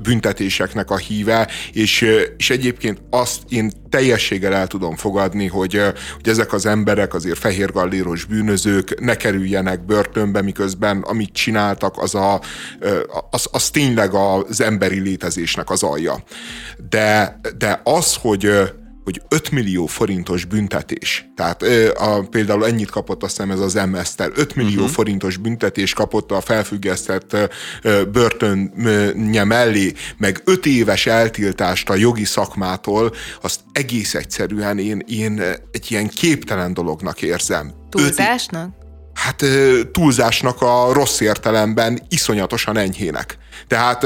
büntetéseknek a híve, és, és egyébként azt én teljességgel el tudom fogadni, hogy, hogy ezek az emberek, azért fehérgalléros bűnözők ne kerüljenek börtönbe, miközben amit csináltak, az, a, az, az tényleg az emberi létezésnek az alja. De, de az, hogy hogy öt millió forintos büntetés. Tehát a, például ennyit kapott, azt hiszem, ez az M. Eszter. öt millió uh-huh. forintos büntetés kapott a felfüggesztett börtönje mellé, meg öt éves eltiltást a jogi szakmától, azt egész egyszerűen én, én egy ilyen képtelen dolognak érzem. Túlzásnak? Öt... Hát túlzásnak a rossz értelemben, iszonyatosan enyhének. Tehát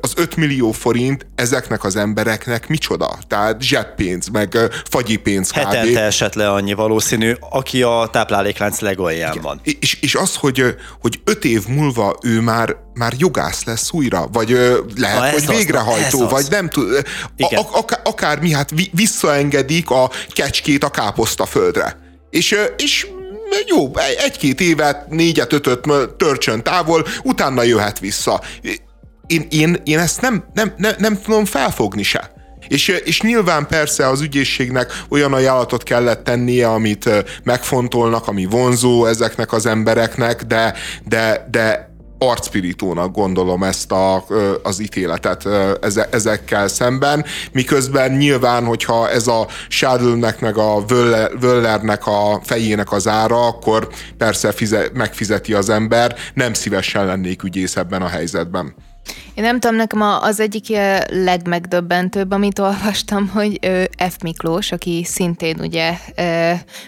az öt millió forint ezeknek az embereknek micsoda? Tehát zseppénz, meg fagyipénz. Hetente esett le annyi valószínű, aki a tápláléklánc legalján van. És, és az, hogy, hogy öt év múlva ő már, már jogász lesz újra, vagy lehet, ha hogy végrehajtó, vagy nem tudom. Akármi, hát visszaengedik a kecskét a káposztaföldre. És... és jó, egy-két évet, négyet, ötöt törcsön távol, utána jöhet vissza. Én, én, én ezt nem, nem, nem, nem tudom felfogni se. És, és nyilván persze az ügyészségnek olyan ajánlatot kellett tennie, amit megfontolnak, ami vonzó ezeknek az embereknek, de, de, de arcpirítónak gondolom ezt a, az ítéletet ezekkel szemben, miközben nyilván, hogyha ez a Sadlőnek meg a Völlernek a fejének az ára, akkor persze fizet, megfizeti az ember, nem szívesen lennék ügyész ebben a helyzetben. Én nem tudom, nekem az egyik legmegdöbbentőbb, amit olvastam, hogy F. Miklós, aki szintén ugye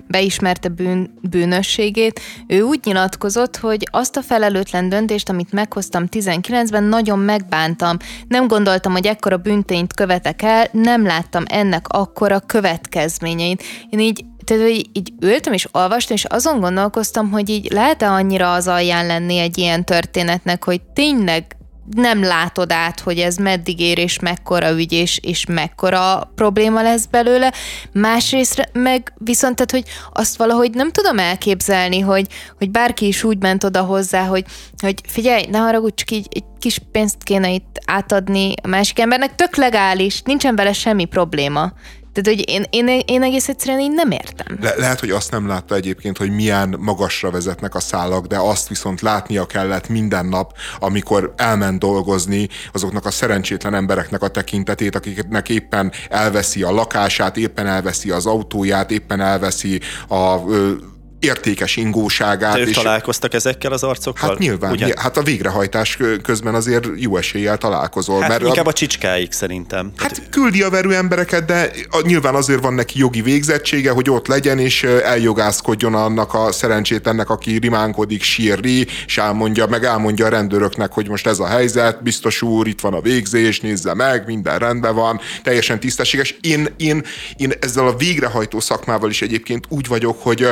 beismerte bűn, bűnösségét, ő úgy nyilatkozott, hogy azt a felelőtlen döntést, amit meghoztam tizenkilencben, nagyon megbántam. Nem gondoltam, hogy ekkora bűntényt követek el, nem láttam ennek akkora következményeit. Én így Tehát, hogy így ültem és olvastam, és azon gondolkoztam, hogy így lehet-e annyira az alján lenni egy ilyen történetnek, hogy tényleg nem látod át, hogy ez meddig ér, és mekkora ügy, és, és mekkora probléma lesz belőle. Másrészt meg viszont, tehát, hogy azt valahogy nem tudom elképzelni, hogy, hogy bárki is úgy ment oda hozzá, hogy, hogy figyelj, ne haragudj, csak így egy kis pénzt kéne itt átadni a másik embernek, tök legális, nincsen vele semmi probléma. Tehát, hogy én, én, én egész egyszerűen így nem értem. Le, lehet, hogy azt nem látta egyébként, hogy milyen magasra vezetnek a szálak, de azt viszont látnia kellett minden nap, amikor elment dolgozni azoknak a szerencsétlen embereknek a tekintetét, akiknek éppen elveszi a lakását, éppen elveszi az autóját, éppen elveszi a... Ö, értékes ingóságát. Te ők és találkoztak ezekkel az arcokkal? Hát nyilván. Ugyan? Hát a végrehajtás közben azért jó eséllyel találkozol. Hát mert inkább a, a csicskáik szerintem. Hát küldi a verő embereket, de nyilván azért van neki jogi végzettsége, hogy ott legyen és eljogászkodjon annak a szerencsétlennek, aki rimánkodik, sírri, és elmondja, meg elmondja a rendőröknek, hogy most ez a helyzet, biztos úr, itt van a végzés, nézze meg, minden rendben van, teljesen tisztességes. Én, én, én ezzel a végrehajtó szakmával is egyébként úgy vagyok, hogy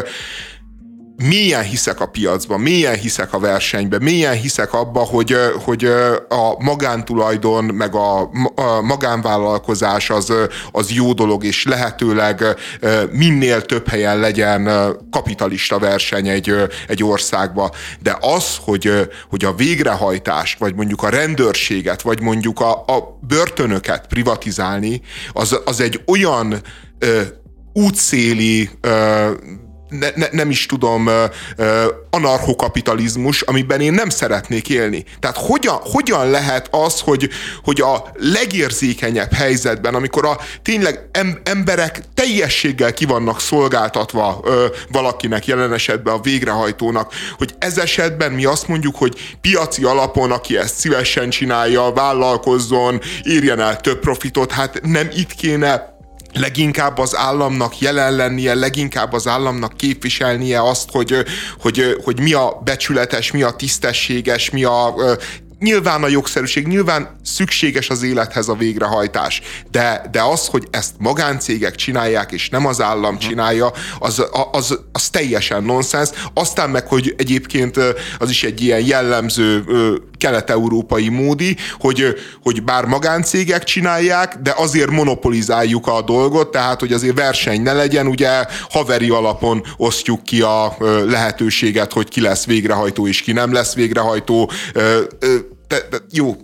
mélyen hiszek a piacban, mélyen hiszek a versenyben, mélyen hiszek abba, hogy, hogy a magántulajdon, meg a magánvállalkozás az, az jó dolog, és lehetőleg minél több helyen legyen kapitalista verseny egy, egy országba. De az, hogy, hogy a végrehajtást, vagy mondjuk a rendőrséget, vagy mondjuk a, a börtönöket privatizálni, az, az egy olyan útszéli, ö, ne, ne, nem is tudom, ö, ö, anarchokapitalizmus, amiben én nem szeretnék élni. Tehát hogyan, hogyan lehet az, hogy, hogy a legérzékenyebb helyzetben, amikor a tényleg em, emberek teljességgel ki vannak szolgáltatva ö, valakinek, jelen esetben a végrehajtónak, hogy ez esetben mi azt mondjuk, hogy piaci alapon, aki ezt szívesen csinálja, vállalkozzon, érjen el több profitot, hát nem itt kéne leginkább az államnak jelen lennie, leginkább az államnak képviselnie azt, hogy, hogy, hogy mi a becsületes, mi a tisztességes, mi a... Nyilván a jogszerűség, nyilván szükséges az élethez a végrehajtás, de, de az, hogy ezt magáncégek csinálják, és nem az állam csinálja, az, az, az teljesen nonsens. Aztán meg, hogy egyébként az is egy ilyen jellemző kelet-európai módi, hogy, hogy bár magáncégek csinálják, de azért monopolizáljuk a dolgot, tehát, hogy azért verseny ne legyen, ugye haveri alapon osztjuk ki a lehetőséget, hogy ki lesz végrehajtó, és ki nem lesz végrehajtó. De, de jó,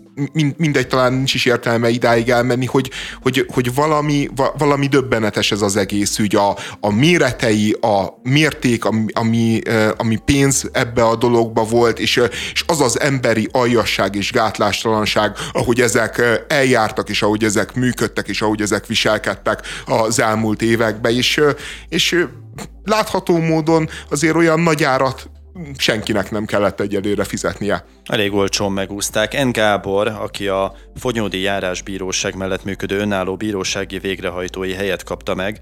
mindegy, talán nincs is értelme idáig elmenni, hogy, hogy, hogy valami, valami döbbenetes ez az egész ügy. A, a méretei, a mérték, ami, ami pénz ebbe a dologba volt, és, és az az emberi aljasság és gátlástalanság, ahogy ezek eljártak, és ahogy ezek működtek, és ahogy ezek viselkedtek az elmúlt években. És, és látható módon azért olyan nagy árat senkinek nem kellett egyelőre fizetnie. Elég olcsón megúszták. N. Gábor, aki a Fogyódi Járásbíróság mellett működő önálló bírósági végrehajtói helyet kapta meg,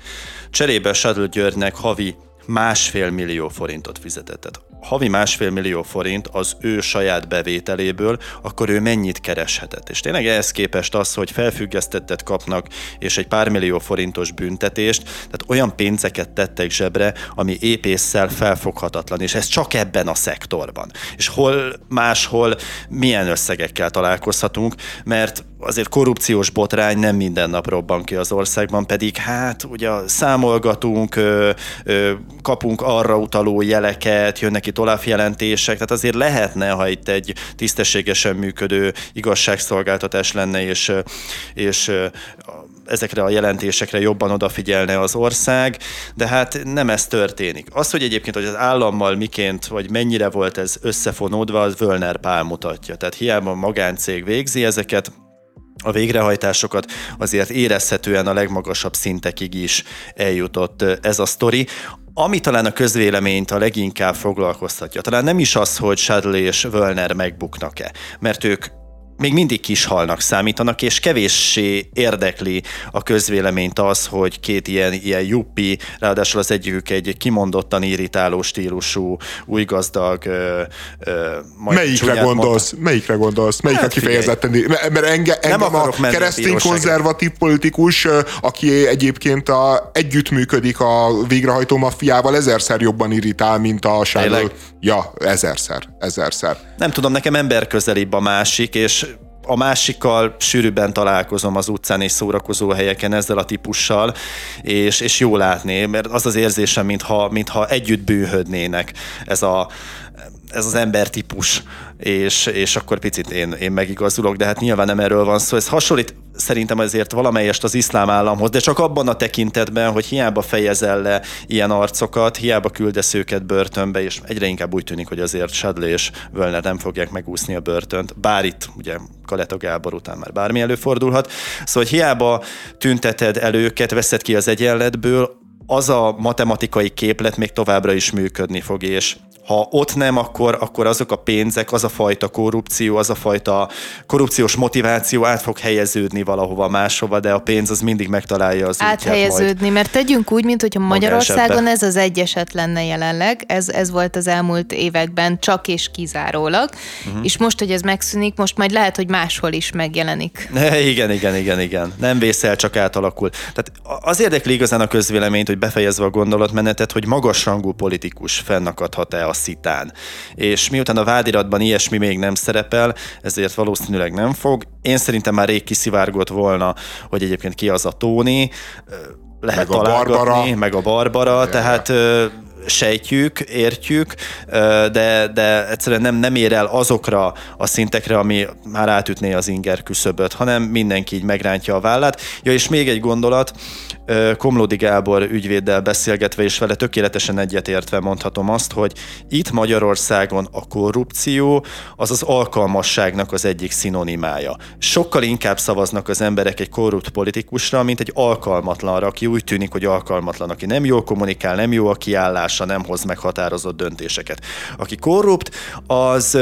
cserébe Sadlő Györgynek havi másfél millió forintot fizetett. Tehát havi másfél millió forint az ő saját bevételéből, akkor ő mennyit kereshetett? És tényleg ehhez képest az, hogy felfüggesztettet kapnak, és egy pár millió forintos büntetést, tehát olyan pénzeket tettek zsebre, ami épp ésszel felfoghatatlan, és ez csak ebben a szektorban. És hol máshol milyen összegekkel találkozhatunk, mert azért korrupciós botrány nem minden nap robban ki az országban, pedig hát ugye számolgatunk, ö, ö, kapunk arra utaló jeleket, jönnek itt Olaf jelentések, tehát azért lehetne, ha itt egy tisztességesen működő igazságszolgáltatás lenne, és, és ezekre a jelentésekre jobban odafigyelne az ország, de hát nem ez történik. Az, hogy egyébként, hogy az állammal miként, vagy mennyire volt ez összefonódva, az Völner Pál mutatja. Tehát hiába a magáncég végzi ezeket, a végrehajtásokat azért érezhetően a legmagasabb szintekig is eljutott ez a sztori, ami talán a közvéleményt a leginkább foglalkoztatja. Talán nem is az, hogy Sadlő és Völner megbuknak-e, mert ők még mindig kishalnak számítanak, és kevéssé érdekli a közvéleményt az, hogy két ilyen, ilyen juppi, ráadásul az egyikük egy kimondottan irritáló stílusú, új gazdag... Ö, ö, melyikre, gondolsz? Melyikre gondolsz? Melyikre hát, kifejezetten? Mert enge, engem a keresztény konzervatív politikus, aki egyébként a, együttműködik a végrehajtó maffiával, ezerszer jobban irritál, mint a Sadlő. Ja, ezerszer, ezerszer. Nem tudom, nekem emberközelibb a másik, és a másikkal sűrűbben találkozom az utcán és szórakozó helyeken ezzel a típussal, és, és jó látni, mert az az érzésem, mintha, mintha együtt bűnhödnének ez, a, ez az embertípus, és, és akkor picit én, én megigazulok, de hát nyilván nem erről van szó. Ez hasonlít szerintem ezért valamelyest az iszlám államhoz, de csak abban a tekintetben, hogy hiába fejezel le ilyen arcokat, hiába küldesz őket börtönbe, és egyre inkább úgy tűnik, hogy azért Sadlő és Völner nem fogják megúszni a börtönt, bár itt ugye Kaleta Gábor után már bármi előfordulhat. Szóval hiába tünteted el őket, veszed ki az egyenletből, az a matematikai képlet még továbbra is működni fog, és ha ott nem, akkor, akkor azok a pénzek, az a fajta korrupció, az a fajta korrupciós motiváció át fog helyeződni valahova máshova, de a pénz az mindig megtalálja az útját. Áthelyeződni, mert tegyünk úgy, mintha Magyarországon ez az egy eset lenne jelenleg, ez, ez volt az elmúlt években csak és kizárólag, uh-huh. és most, hogy ez megszűnik, most majd lehet, hogy máshol is megjelenik. Igen, igen, igen, igen. Nem vészel, csak átalakul. Tehát az érdekli igazán a közvéleményt, hogy befejezve a gondolatmenetet, hogy magasrangú politikus fennakadhat-e szitán. És miután a vádiratban ilyesmi még nem szerepel, ezért valószínűleg nem fog. Én szerintem már rég kiszivárgott volna, hogy egyébként ki az a Tóni, lehet meg találgatni, a meg a Barbara, yeah. tehát sejtjük, értjük, de, de egyszerűen nem, nem ér el azokra a szintekre, ami már átütné az inger küszöböt, hanem mindenki így megrántja a vállát. Ja, és még egy gondolat, Komlódi Gábor ügyvéddel beszélgetve, és vele tökéletesen egyetértve mondhatom azt, hogy itt Magyarországon a korrupció az az alkalmasságnak az egyik szinonimája. Sokkal inkább szavaznak az emberek egy korrupt politikusra, mint egy alkalmatlanra, aki úgy tűnik, hogy alkalmatlan, aki nem jól kommunikál, nem jó a kiállása, nem hoz meghatározott döntéseket. Aki korrupt, az,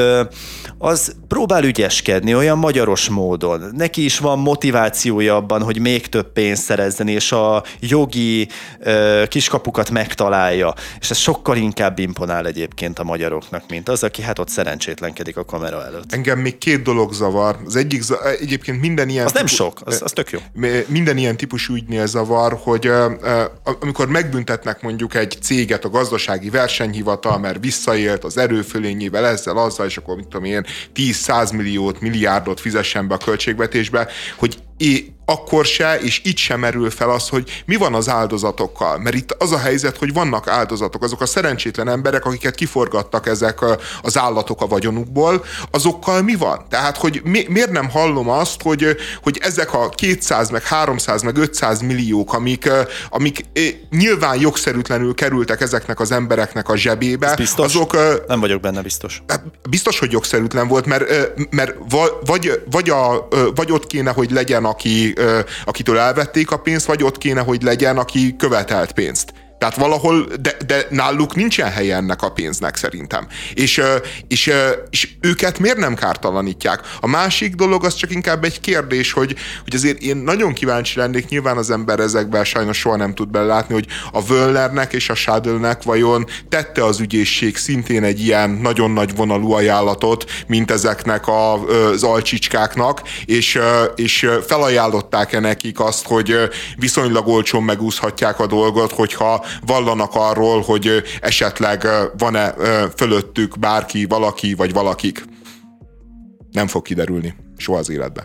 az próbál ügyeskedni olyan magyaros módon. Neki is van motivációja abban, hogy még több pénzt szerezzen, és a A jogi ö, kiskapukat megtalálja, és ez sokkal inkább imponál egyébként a magyaroknak, mint az, aki hát ott szerencsétlenkedik a kamera előtt. Engem még két dolog zavar. Az egyik, egyébként minden ilyen... Az típus, nem sok, az, az tök jó. Minden ilyen típusú ügynél zavar, hogy ö, ö, amikor megbüntetnek mondjuk egy céget a gazdasági versenyhivatal, mert visszaélt az erőfölényével, ezzel, azzal, és akkor mit tudom én, tíz-száz milliót, milliárdot fizessen be a költségvetésbe, hogy é, akkor se, és itt sem merül fel az, hogy mi van az áldozatokkal. Mert itt az a helyzet, hogy vannak áldozatok. Azok a szerencsétlen emberek, akiket kiforgattak ezek az állatok a vagyonukból, azokkal mi van? Tehát, hogy mi, miért nem hallom azt, hogy, hogy ezek a kétszáz, meg háromszáz, meg ötszáz milliók, amik, amik nyilván jogszerűtlenül kerültek ezeknek az embereknek a zsebébe. Azok, nem vagyok benne biztos. Biztos, hogy jogszerűtlen volt, mert, mert vagy, vagy, a, vagy ott kéne, hogy legyen, aki akitől elvették a pénzt, vagy ott kéne, hogy legyen, aki követelt pénzt. Tehát valahol, de, de náluk nincsen helye ennek a pénznek szerintem. És, és, és őket miért nem kártalanítják? A másik dolog az csak inkább egy kérdés, hogy, hogy azért én nagyon kíváncsi lennék, nyilván az ember ezekben sajnos soha nem tud belelátni, hogy a Völnernek és a Sadlőnek vajon tette az ügyészség szintén egy ilyen nagyon nagy vonalú ajánlatot, mint ezeknek az alcsicskáknak, és, és felajánlották-e nekik azt, hogy viszonylag olcsón megúszhatják a dolgot, hogyha vallanak arról, hogy esetleg van-e fölöttük bárki, valaki vagy valakik. Nem fog kiderülni soha az életben.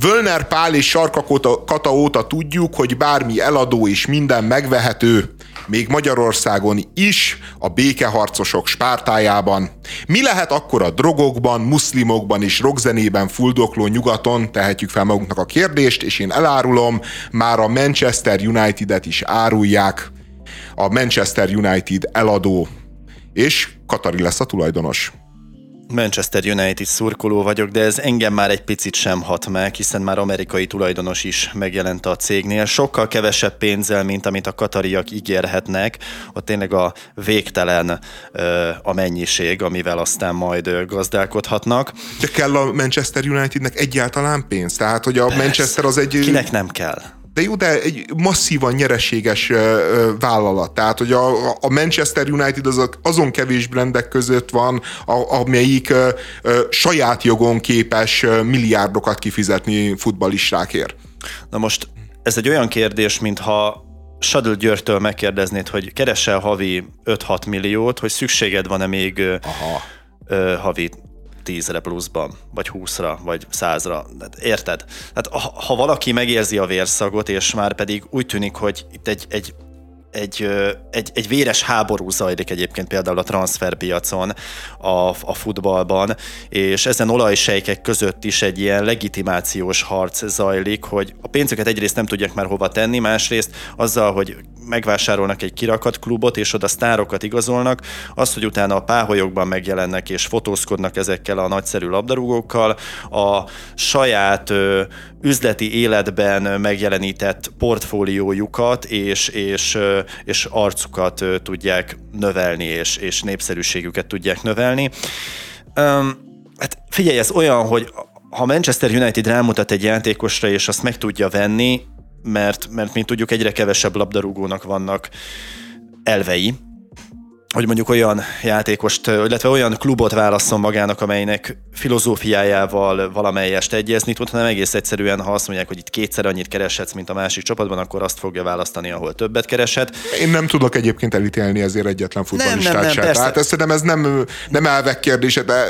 Völner Pál és Sarkakata óta tudjuk, hogy bármi eladó és minden megvehető, még Magyarországon is, a békeharcosok Spártájában. Mi lehet akkor a drogokban, muszlimokban és rockzenében fuldokló nyugaton? Tehetjük fel magunknak a kérdést, és én elárulom, már a Manchester Unitedet is árulják. A Manchester United eladó. És Katari lesz a tulajdonos. Manchester United szurkoló vagyok, de ez engem már egy picit sem hat meg, hiszen már amerikai tulajdonos is megjelent a cégnél. Sokkal kevesebb pénzzel, mint amit a katariak ígérhetnek. Ott tényleg a végtelen ö, a mennyiség, amivel aztán majd ö, gazdálkodhatnak. De kell a Manchester Unitednek egyáltalán pénz? Tehát, hogy a Persze. Manchester az egy... Kinek nem kell? De jó, de egy masszívan nyereséges vállalat. Tehát, hogy a, a Manchester United az azon kevés brendek között van, amelyik saját jogon képes milliárdokat kifizetni futballistákért. Na most ez egy olyan kérdés, mintha Sadlő Györgytől megkérdeznéd, hogy keresel havi öt-hat milliót, hogy szükséged van-e még Aha. havi tízre pluszban, vagy húszra, vagy százra. Érted? Hát ha valaki megérzi a vérszagot, és már pedig úgy tűnik, hogy itt egy, egy, egy, egy, egy véres háború zajlik egyébként például a transferpiacon, a, a futballban, és ezen olajsejkek között is egy ilyen legitimációs harc zajlik, hogy a pénzüket egyrészt nem tudják már hova tenni, másrészt azzal, hogy megvásárolnak egy kirakat klubot, és oda sztárokat igazolnak, az, hogy utána a páholyokban megjelennek és fotózkodnak ezekkel a nagyszerű labdarúgókkal, a saját ö, üzleti életben megjelenített portfóliójukat és, és, ö, és arcukat ö, tudják növelni, és, és népszerűségüket tudják növelni. Öm, hát figyelj, ez olyan, hogy ha Manchester United rámutat egy játékosra, és azt meg tudja venni, Mert, mert mint tudjuk, egyre kevesebb labdarúgónak vannak elvei, hogy mondjuk olyan játékost, illetve olyan klubot válasszon magának, amelynek filozófiájával valamelyest egyezni tud, hanem egész egyszerűen, ha azt mondják, hogy itt kétszer annyit kereshetsz, mint a másik csapatban, akkor azt fogja választani, ahol többet kereshet. Én nem tudok egyébként elítélni ezért egyetlen futballistát nem, nem, sem. Tehát ezt szerintem ez nem, nem elvek kérdése, de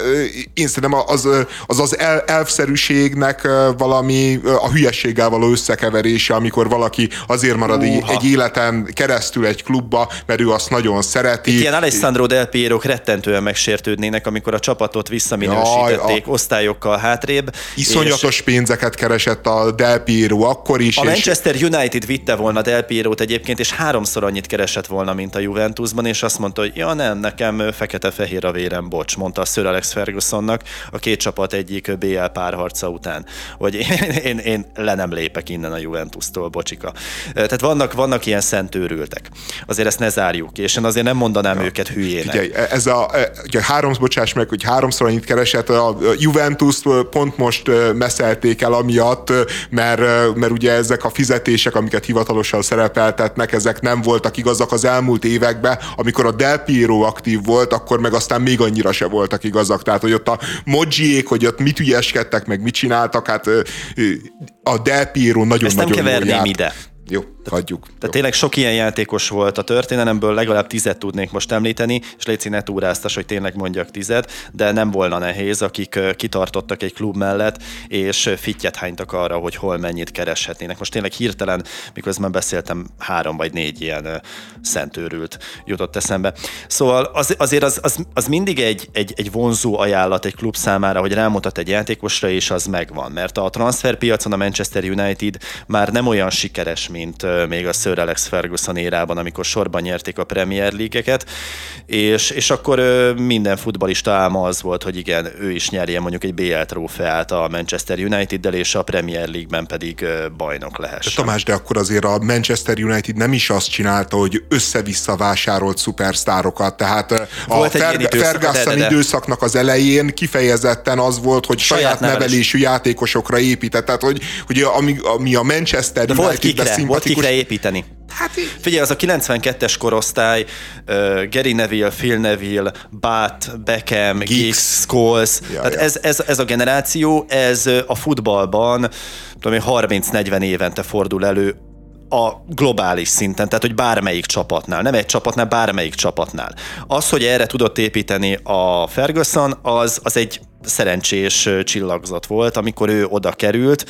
én szerintem az az, az el, elfszerűségnek valami a hülyeséggel való összekeverése, amikor valaki azért marad Uha. egy életen keresztül egy klubba, mert ő azt nagyon szereti. Ilyen Alessandro Del Piero rettentően megsértődnének, amikor a csapatot visszaminősítették a... osztályokkal hátrébb. Iszonyatos és... pénzeket keresett a Del Piero akkor is. A és... Manchester United vitte volna Del Pierót egyébként, és háromszor annyit keresett volna, mint a Juventusban, és azt mondta, hogy ja nem, nekem fekete-fehér a vérem, bocs, mondta a Sir Alex Fergusonnak a két csapat egyik bé el párharca után, hogy én, én, én le nem lépek innen a Juventustól, bocsika. Tehát vannak, vannak ilyen szentőrültek. Azért ezt ne zárjuk, és én azért nem mondanám ja. őket hülyének. Figyelj, ez a, ugye, három, bocsáss meg, hogy háromszor annyit keresett, a Juventus pont most meszelték el amiatt, mert, mert ugye ezek a fizetések, amiket hivatalosan szerepeltetnek, ezek nem voltak igazak az elmúlt években, amikor a Del Piero aktív volt, akkor meg aztán még annyira se voltak igazak. Tehát, hogy ott a Moggiék, hogy ott mit ügyeskedtek, meg mit csináltak, hát a Del Piero nagyon-nagyon jól járt. Ezt nem keverném ide. Jó, hagyjuk. Tehát te tényleg sok ilyen játékos volt a történelemből, legalább tizet tudnék most említeni, és légy színe túráztas, hogy tényleg mondjak tizet, de nem volna nehéz, akik kitartottak egy klub mellett, és fittyet hánytak arra, hogy hol mennyit kereshetnének. Most tényleg hirtelen, miközben beszéltem, három vagy négy ilyen szentőrült jutott eszembe. Szóval az, azért az, az, az mindig egy, egy, egy vonzó ajánlat egy klub számára, hogy rámutat egy játékosra, és az megvan. Mert a transferpiacon a Manchester United már nem olyan sikeres, mint még a Sir Alex Ferguson érában, amikor sorban nyerték a Premier League-eket, és, és akkor minden futballista álma az volt, hogy igen, ő is nyerje mondjuk egy bé el trófeát a Manchester United-del, és a Premier League-ben pedig bajnok lehessen. Tamás, de akkor azért a Manchester United nem is azt csinálta, hogy össze-vissza vásárolt szupersztárokat, tehát volt a Fer- Ferguson időszaknak az elején kifejezetten az volt, hogy saját, saját nevelésű is. játékosokra épített, tehát hogy, hogy ami, ami a Manchester United-ben volt kikre építeni. Hát, figyelj, az a kilencvenkettes korosztály, uh, Gary Neville, Phil Neville, Butt, Beckham, Giggs, Scholes, ja, tehát ja. Ez, ez, ez a generáció, ez a futballban harminc-negyven évente fordul elő a globális szinten, tehát hogy bármelyik csapatnál, nem egy csapatnál, bármelyik csapatnál. Az, hogy erre tudott építeni a Ferguson, az, az egy szerencsés csillagzat volt, amikor ő oda került,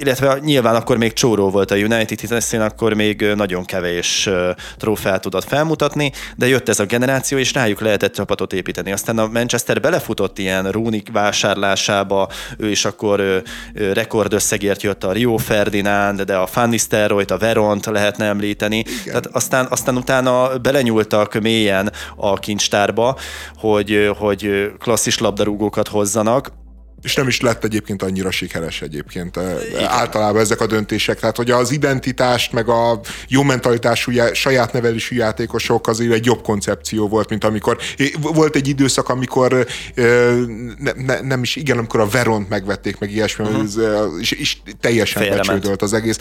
illetve nyilván akkor még csóró volt a United, hiszen akkor még nagyon kevés trófeát tudott felmutatni, de jött ez a generáció, és rájuk lehetett csapatot építeni. Aztán a Manchester belefutott ilyen Rooney vásárlásába, ő is akkor rekordösszegért jött a Rio Ferdinand, de a Van Nistelrooyt, a Veront lehetne említeni. Tehát aztán, aztán utána belenyúltak mélyen a kincstárba, hogy, hogy klasszis labdarúgókat hozzanak, és nem is lett egyébként annyira sikeres egyébként Igen. általában ezek a döntések. Tehát, hogy az identitást, meg a jó mentalitású, saját nevelésű játékosok azért egy jobb koncepció volt, mint amikor volt egy időszak, amikor ne, ne, nem is, igen, amikor a Veront megvették, meg ilyesmi, uh-huh. és, és teljesen Félre becsődölt az egész.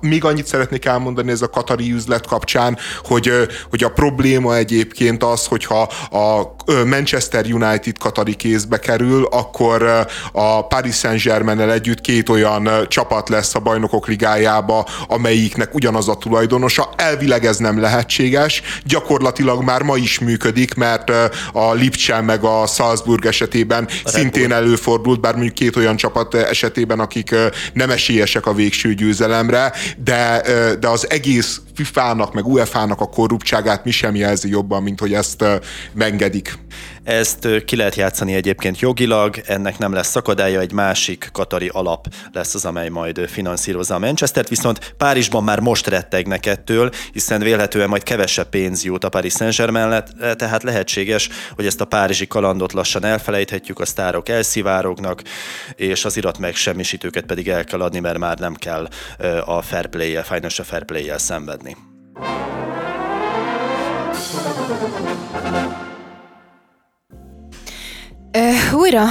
Még annyit szeretnék elmondani ez a katari üzlet kapcsán, hogy, hogy a probléma egyébként az, hogyha a Manchester United katari kézbe kerül, akkor a Paris Saint-Germain-nel együtt két olyan csapat lesz a Bajnokok Ligájába, amelyiknek ugyanaz a tulajdonosa. Elvileg ez nem lehetséges. Gyakorlatilag már ma is működik, mert a Lipcsen meg a Salzburg esetében a szintén előfordult, bár mondjuk két olyan csapat esetében, akik nem esélyesek a végső győzelemre, de, de az egész fifának meg u ef á-nak a korruptságát mi sem jelzi jobban, mint hogy ezt megengedik. Ezt ki lehet játszani egyébként jogilag, ennek nem lesz akadálya, egy másik katari alap lesz az, amely majd finanszírozza a Manchestert, viszont Párizsban már most rettegnek ettől, hiszen vélhetően majd kevesebb pénz jut a Paris Saint-Germain, tehát lehetséges, hogy ezt a párizsi kalandot lassan elfelejthetjük, a sztárok elszivárognak, és az irat megsemmisítőket pedig el kell adni, mert már nem kell a fair play-jel, financial fair play-jel szenvedni. Újra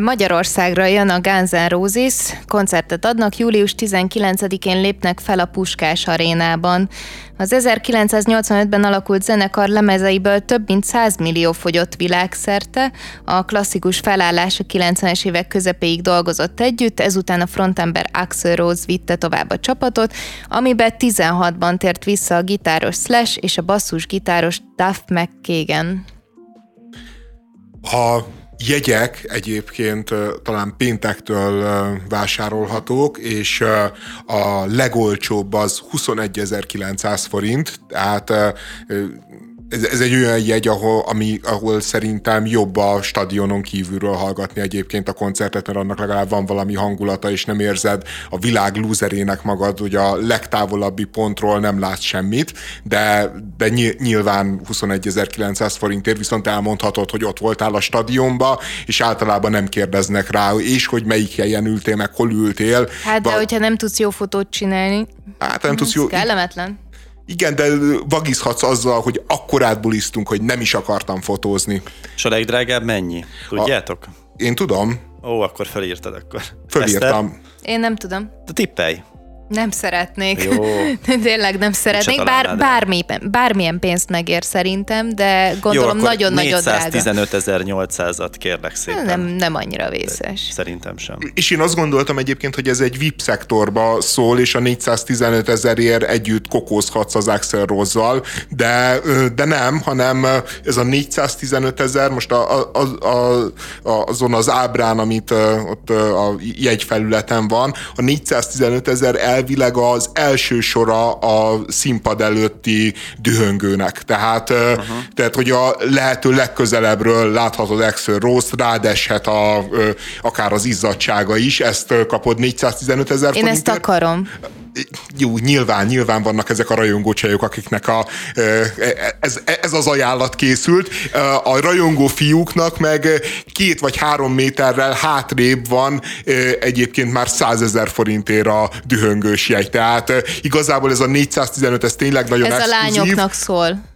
Magyarországra jön a Guns N' Roses, koncertet adnak, július tizenkilencedikén lépnek fel a Puskás arénában. Az ezerkilencszáznyolcvanötben alakult zenekar lemezeiből több mint száz millió fogyott világszerte, a klasszikus felállás a kilencvenes évek közepéig dolgozott együtt, ezután a frontember Axl Rose vitte tovább a csapatot, amiben tizenhatban tért vissza a gitáros Slash és a basszusgitáros Duff McKagan. A jegyek egyébként talán péntektől vásárolhatók, és a legolcsóbb az huszonegyezer-kilencszáz forint, tehát ez egy olyan jegy, ahol, ami, ahol szerintem jobb a stadionon kívülről hallgatni egyébként a koncertet, mert annak legalább van valami hangulata, és nem érzed a világ lúzerének magad, hogy a legtávolabbi pontról nem látsz semmit, de, de nyilván huszonegyezer-kilencszáz forintért viszont elmondhatod, hogy ott voltál a stadionba, és általában nem kérdeznek rá, és hogy melyik helyen ültél, meg hol ültél. Hát de, de hogyha nem tudsz jó fotót csinálni, hát nem tudsz jó... kellemetlen. Igen, de vagizhatsz azzal, hogy akkorát bulisztunk, hogy nem is akartam fotózni. És a legdrágább mennyi? Tudjátok? A, én tudom. Ó, akkor felírtad akkor. Fölírtam. Eszter? Én nem tudom. De tippelj. Nem szeretnék. Jó. Tényleg nem szeretnék. Bár, bármilyen, bármilyen pénzt megér szerintem, de gondolom nagyon-nagyon drága. négyszáztizenötezer-nyolcszázat kérlek szépen. Nem, nem annyira vészes. De szerintem sem. És én azt gondoltam egyébként, hogy ez egy vé i pé szektorba szól, és a négyszáztizenötezerért együtt kokózhatsz az Axl Rose-zal, de, de nem, hanem ez a négyszáztizenötezer most a, a, a, a, azon az ábrán, amit ott a jegyfelületen van, a négyszáztizenötezer elvileg az első sora a színpad előtti dühöngőnek. Tehát, uh-huh. tehát hogy a lehető legközelebbről láthatod Axl Rose-t, rád eshet a, akár az izzadsága is, ezt kapod négyszáztizenötezer forintért. Én ezt akarom. Jó, nyilván, nyilván vannak ezek a rajongó csajok, akiknek a, ez, ez az ajánlat készült. A rajongó fiúknak meg két vagy három méterrel hátrébb van egyébként már százezer forintért a dühöngős jegy. Tehát igazából ez a négyszáztizenöt, ez tényleg nagyon ez exkluzív. Ez a lányoknak szól.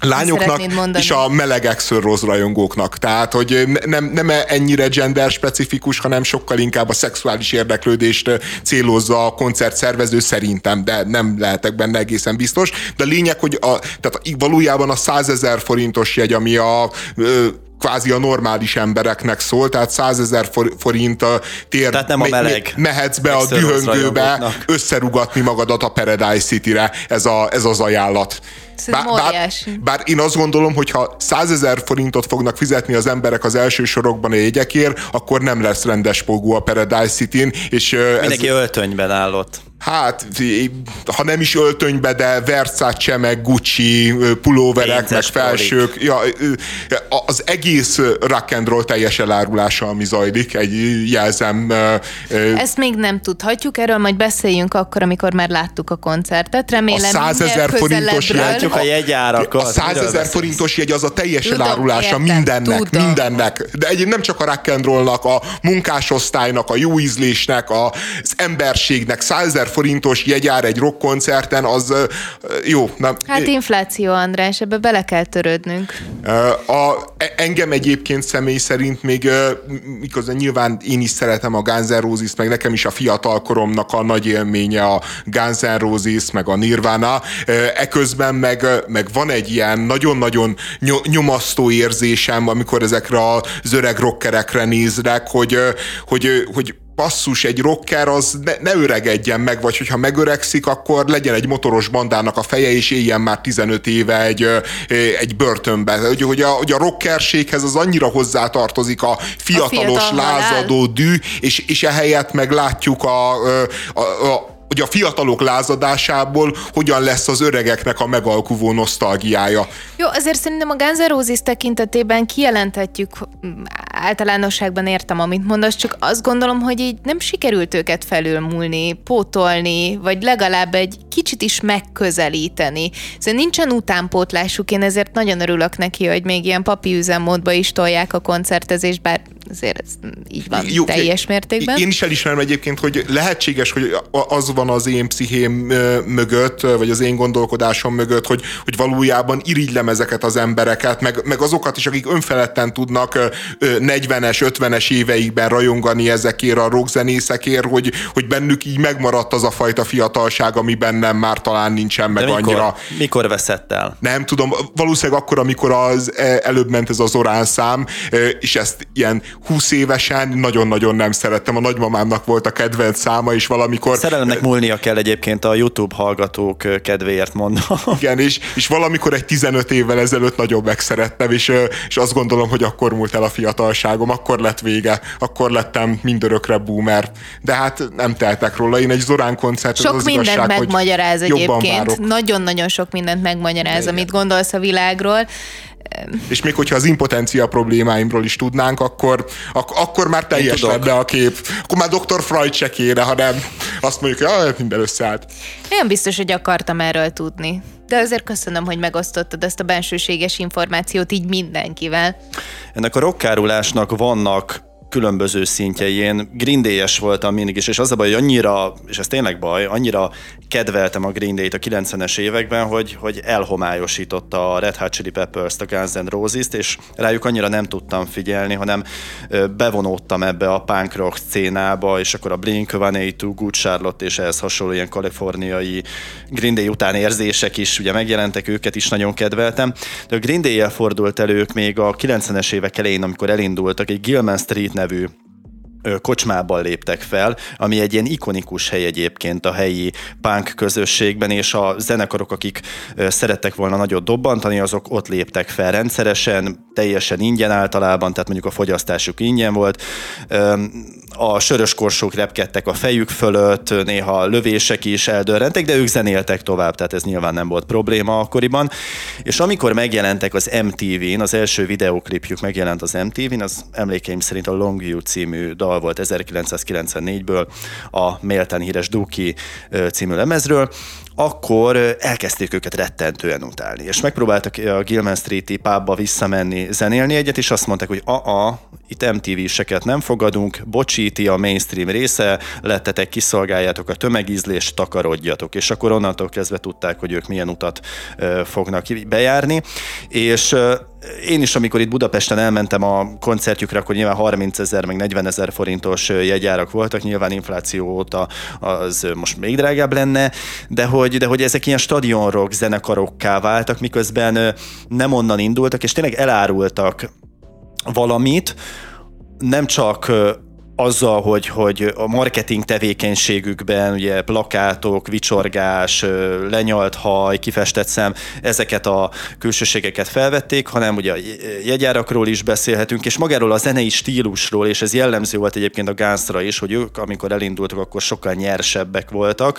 Lányoknak és a meleg Axl Rose rajongóknak. Tehát, hogy nem, nem ennyire gender-specifikus, hanem sokkal inkább a szexuális érdeklődést célozza a koncertszervező szerintem, de nem lehetek benne egészen biztos. De a lényeg, hogy a, tehát valójában a százezer forintos jegy, ami a kvázi a normális embereknek szól, tehát százezer forint tér, tehát nem a meleg. Mehetsz be Excel a dühöngőbe összerugatni magadat a Paradise City-re, ez, a, ez az ajánlat. Bár, bár, bár én azt gondolom, hogy ha százezer forintot fognak fizetni az emberek az első sorokban a jegyekért, akkor nem lesz rendes pogó a Paradise City-n. És ez... Mindenki öltönyben állott. Hát, ha nem is öltönybe, de Versace, meg Gucci, pulóverek, meg felsők. Ja, az egész rock and roll teljes elárulása, ami zajlik, egy jelzem. Ezt még nem tudhatjuk, erről majd beszéljünk akkor, amikor már láttuk a koncertet. Remélem, a százezer forintos jegy, a jegyárakat. A százezer forintos jegy az a teljes tudom, elárulása értem, mindennek, tudom. mindennek. De egyébként nem csak a rock and rollnak, a munkásosztálynak, a jó ízlésnek, az emberségnek, százezer forintos jegyár egy rockkoncerten, az jó. Nem. Hát infláció, András, ebbe bele kell törődnünk. A, engem egyébként személy szerint még, miközben nyilván én is szeretem a Guns N' Roses-t, meg nekem is a fiatal koromnak a nagy élménye a Guns N' Roses, meg a Nirvana. Eközben meg, meg van egy ilyen nagyon-nagyon nyomasztó érzésem, amikor ezekre az öreg rockerekre nézlek, hogy, hogy, hogy basszus, egy rocker az ne, ne öregedjen meg, vagy hogyha megöregszik, akkor legyen egy motoros bandának a feje, és éljen már tizenöt éve egy, egy börtönben. Hogy, hogy, a, hogy a rockerséghez az annyira hozzátartozik a fiatalos, a fiatal lázadó halál. Dű, és, és ehelyett meg látjuk a... a, a, a hogy a fiatalok lázadásából hogyan lesz az öregeknek a megalkuvó nosztalgiája. Jó, azért szerintem a Guns N' Roses tekintetében kijelenthetjük, általánosságban értem, amit mondasz, csak azt gondolom, hogy így nem sikerült őket felülmúlni, pótolni, vagy legalább egy kicsit is megközelíteni. Szóval nincsen utánpótlásuk, én ezért nagyon örülök neki, hogy még ilyen papi üzemmódba is tolják a koncertezést, bár azért ez így van. Jó, teljes mértékben. Én is elismerem egyébként, hogy lehetséges, hogy az van az én pszichém mögött, vagy az én gondolkodásom mögött, hogy, hogy valójában irigylem ezeket az embereket, meg, meg azokat is, akik önfeledten tudnak negyvenes, ötvenes éveikben rajongani ezekért a rockzenészekért, hogy, hogy bennük így megmaradt az a fajta fiatalság, ami bennem már talán nincsen meg. De mikor, annyira. Mikor veszett el? Nem tudom, valószínűleg akkor, amikor az előbb ment ez a Zorán szám, és ezt ilyen húsz évesen nagyon-nagyon nem szerettem. A nagymamámnak volt a kedvenc száma, és valamikor... Szerelemnek múlnia kell egyébként, a YouTube hallgatók kedvéért mondom. Igen, és, és valamikor egy tizenöt évvel ezelőtt nagyon megszerettem, és, és azt gondolom, hogy akkor múlt el a fiatalságom, akkor lett vége, akkor lettem mindörökre boomer. De hát nem teltek róla. Én egy Zorán koncert, sok az igazság, hogy megmagyaráz egyébként. Nagyon-nagyon sok mindent megmagyaráz, igen, amit gondolsz a világról. És még hogyha az impotencia problémáimról is tudnánk, akkor, ak- akkor már teljes lenne a kép. Akkor már doktor Freud se kéne, hanem azt mondjuk, hogy minden összeállt. Nem biztos, hogy akartam erről tudni. De azért köszönöm, hogy megosztottad ezt a bensőséges információt így mindenkivel. Ennek a rockárulásnak vannak különböző szintjei. Én Green Day-es voltam mindig is, és az a baj, hogy annyira, és ez tényleg baj, annyira kedveltem a Green Day-t a kilencvenes években, hogy, hogy elhomályosította a Red Hot Chili Peppers-t, a Guns N' Roses-t, és rájuk annyira nem tudtam figyelni, hanem bevonódtam ebbe a punk rock szcénába, és akkor a Blink száz nyolcvankettő, Good Charlotte és ehhez hasonló ilyen kaliforniai Green Day után érzések is ugye megjelentek, őket is nagyon kedveltem. De a Green Day-jel fordult elő ők még a kilencvenes évek elején, amikor elindultak, egy Gilman Street nevű kocsmában léptek fel, ami egy ilyen ikonikus hely egyébként a helyi punk közösségben, és a zenekarok, akik szerettek volna nagyot dobbantani, azok ott léptek fel rendszeresen, teljesen ingyen általában, tehát mondjuk a fogyasztásuk ingyen volt. A sörös korsók repkedtek a fejük fölött, néha lövések is eldörrentek, de ők zenéltek tovább, tehát ez nyilván nem volt probléma akkoriban. És amikor megjelentek az em té vén, az első videóklipjük megjelent az em té vén, az emlékeim szerint a Longview című dal volt ezerkilencszázkilencvennégyből, a méltán híres Duki című lemezről, akkor elkezdték őket rettentően utálni. És megpróbáltak a Gilman Street-i pubba visszamenni, zenélni egyet, és azt mondták, hogy a-a, itt em té véseket nem fogadunk, bocsíti a mainstream része, lettetek, kiszolgáljátok a tömegízlést, takarodjatok. És akkor onnantól kezdve tudták, hogy ők milyen utat fognak bejárni. És én is, amikor itt Budapesten elmentem a koncertjükre, akkor nyilván harmincezer, meg negyvenezer forintos jegyárak voltak, nyilván infláció óta az most még drágább lenne, de hogy, de hogy ezek ilyen stadionrock zenekarokká váltak, miközben nem onnan indultak, és tényleg elárultak valamit, nem csak azzal, hogy, hogy a marketing tevékenységükben ugye plakátok, vicsorgás, lenyalt haj, kifestett szem, ezeket a külsőségeket felvették, hanem ugye a jegyárakról is beszélhetünk, és magáról a zenei stílusról, és ez jellemző volt egyébként a Gunsra is, hogy ők, amikor elindultak, akkor sokkal nyersebbek voltak,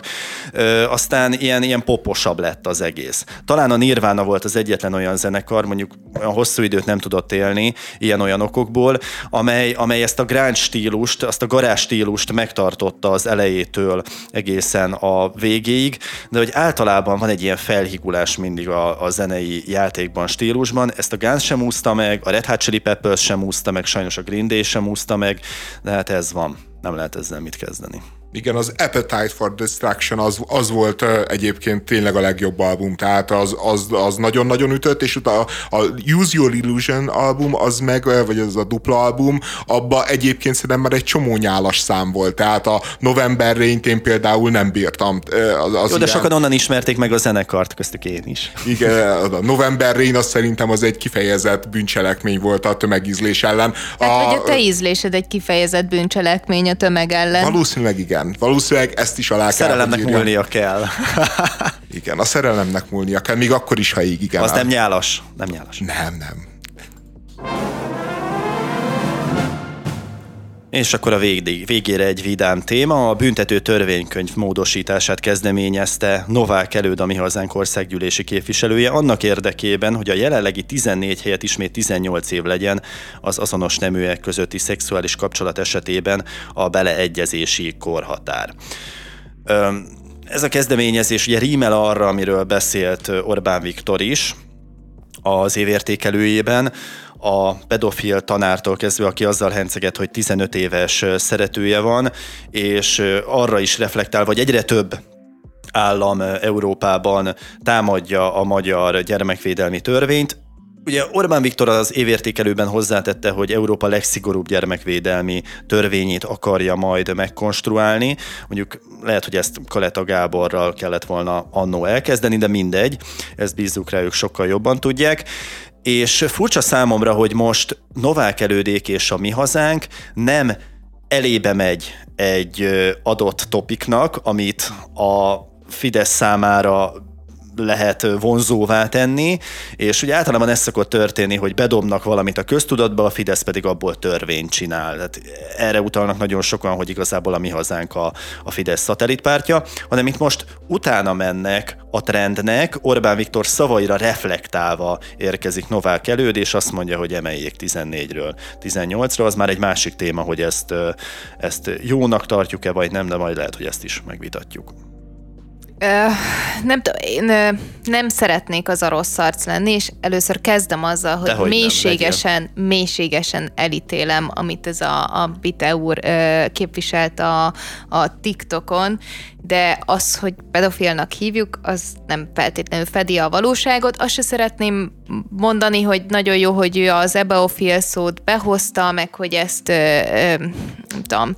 aztán ilyen, ilyen poposabb lett az egész. Talán a Nirvana volt az egyetlen olyan zenekar, mondjuk olyan hosszú időt nem tudott élni ilyen-olyan okokból, amely, amely ezt a grunge stílus, azt a garázs stílust megtartotta az elejétől egészen a végéig, de hogy általában van egy ilyen felhigulás mindig a, a zenei játékban, stílusban. Ezt a Guns sem úszta meg, a Red Hot Chili Peppers sem úszta meg, sajnos a Green Day sem úszta meg, de hát ez van, nem lehet ezzel mit kezdeni. Igen, az Appetite for Destruction az, az volt egyébként tényleg a legjobb album, tehát az, az, az nagyon-nagyon ütött, és utána a Use Your Illusion album, az meg, vagy az a dupla album, abba egyébként szerintem már egy csomó nyálas szám volt, tehát a November Rain-t én például nem bírtam. Az, az Jó, de sokan onnan ismerték meg a zenekart, köztük én is. Igen, a November Rain az szerintem az egy kifejezett bűncselekmény volt a tömegízlés ellen. Hát, hogy a te ízlésed egy kifejezett bűncselekmény a tömeg ellen. Valószínűleg igen. Valószínűleg ezt is alá a kell. Szerelemnek múlnia kell. Igen, a szerelemnek múlnia kell, még akkor is, ha így, igen. Az nem nyálas. Nem nyálas. Nem, nem. És akkor a végére egy vidám téma, a büntető törvénykönyv módosítását kezdeményezte Novák Előd, a Mi Hazánk országgyűlési képviselője, annak érdekében, hogy a jelenlegi tizennégy helyett ismét tizennyolc év legyen az azonos neműek közötti szexuális kapcsolat esetében a beleegyezési korhatár. Ez a kezdeményezés ugye rímel arra, amiről beszélt Orbán Viktor is, az évértékelőjében, a pedofil tanártól kezdve, aki azzal henceget, hogy tizenöt éves szeretője van, és arra is reflektál, vagy egyre több állam Európában támadja a magyar gyermekvédelmi törvényt. Ugye Orbán Viktor az évértékelőben hozzátette, hogy Európa legszigorúbb gyermekvédelmi törvényét akarja majd megkonstruálni. Mondjuk lehet, hogy ezt Kaleta Gáborral kellett volna annó elkezdeni, de mindegy, ezt bízzuk rá, ők sokkal jobban tudják. És furcsa számomra, hogy most Novák Elődék és a Mi Hazánk nem elébe megy egy adott topiknak, amit a Fidesz számára lehet vonzóvá tenni, és ugye általában ez szokott történni, hogy bedobnak valamit a köztudatba, a Fidesz pedig abból törvényt csinál. Tehát erre utalnak nagyon sokan, hogy igazából a Mi Hazánk a, a Fidesz szatellitpártja, hanem itt most utána mennek a trendnek, Orbán Viktor szavaira reflektálva érkezik Novák Előd, és azt mondja, hogy emeljék tizennégyről tizennyolcra, az már egy másik téma, hogy ezt, ezt jónak tartjuk-e, vagy nem, de majd lehet, hogy ezt is megvitatjuk. Ö, nem t- én ö, nem szeretnék az a rossz arc lenni, és először kezdem azzal, hogy, hogy mélységesen, nem, mélységesen elítélem, amit ez a, a Bite úr ö, képviselt a, a TikTokon, de az, hogy pedofilnak hívjuk, az nem feltétlenül fedi a valóságot. Azt se szeretném mondani, hogy nagyon jó, hogy ő az ebeofil szót behozta, meg hogy ezt ö, ö, nem tudom,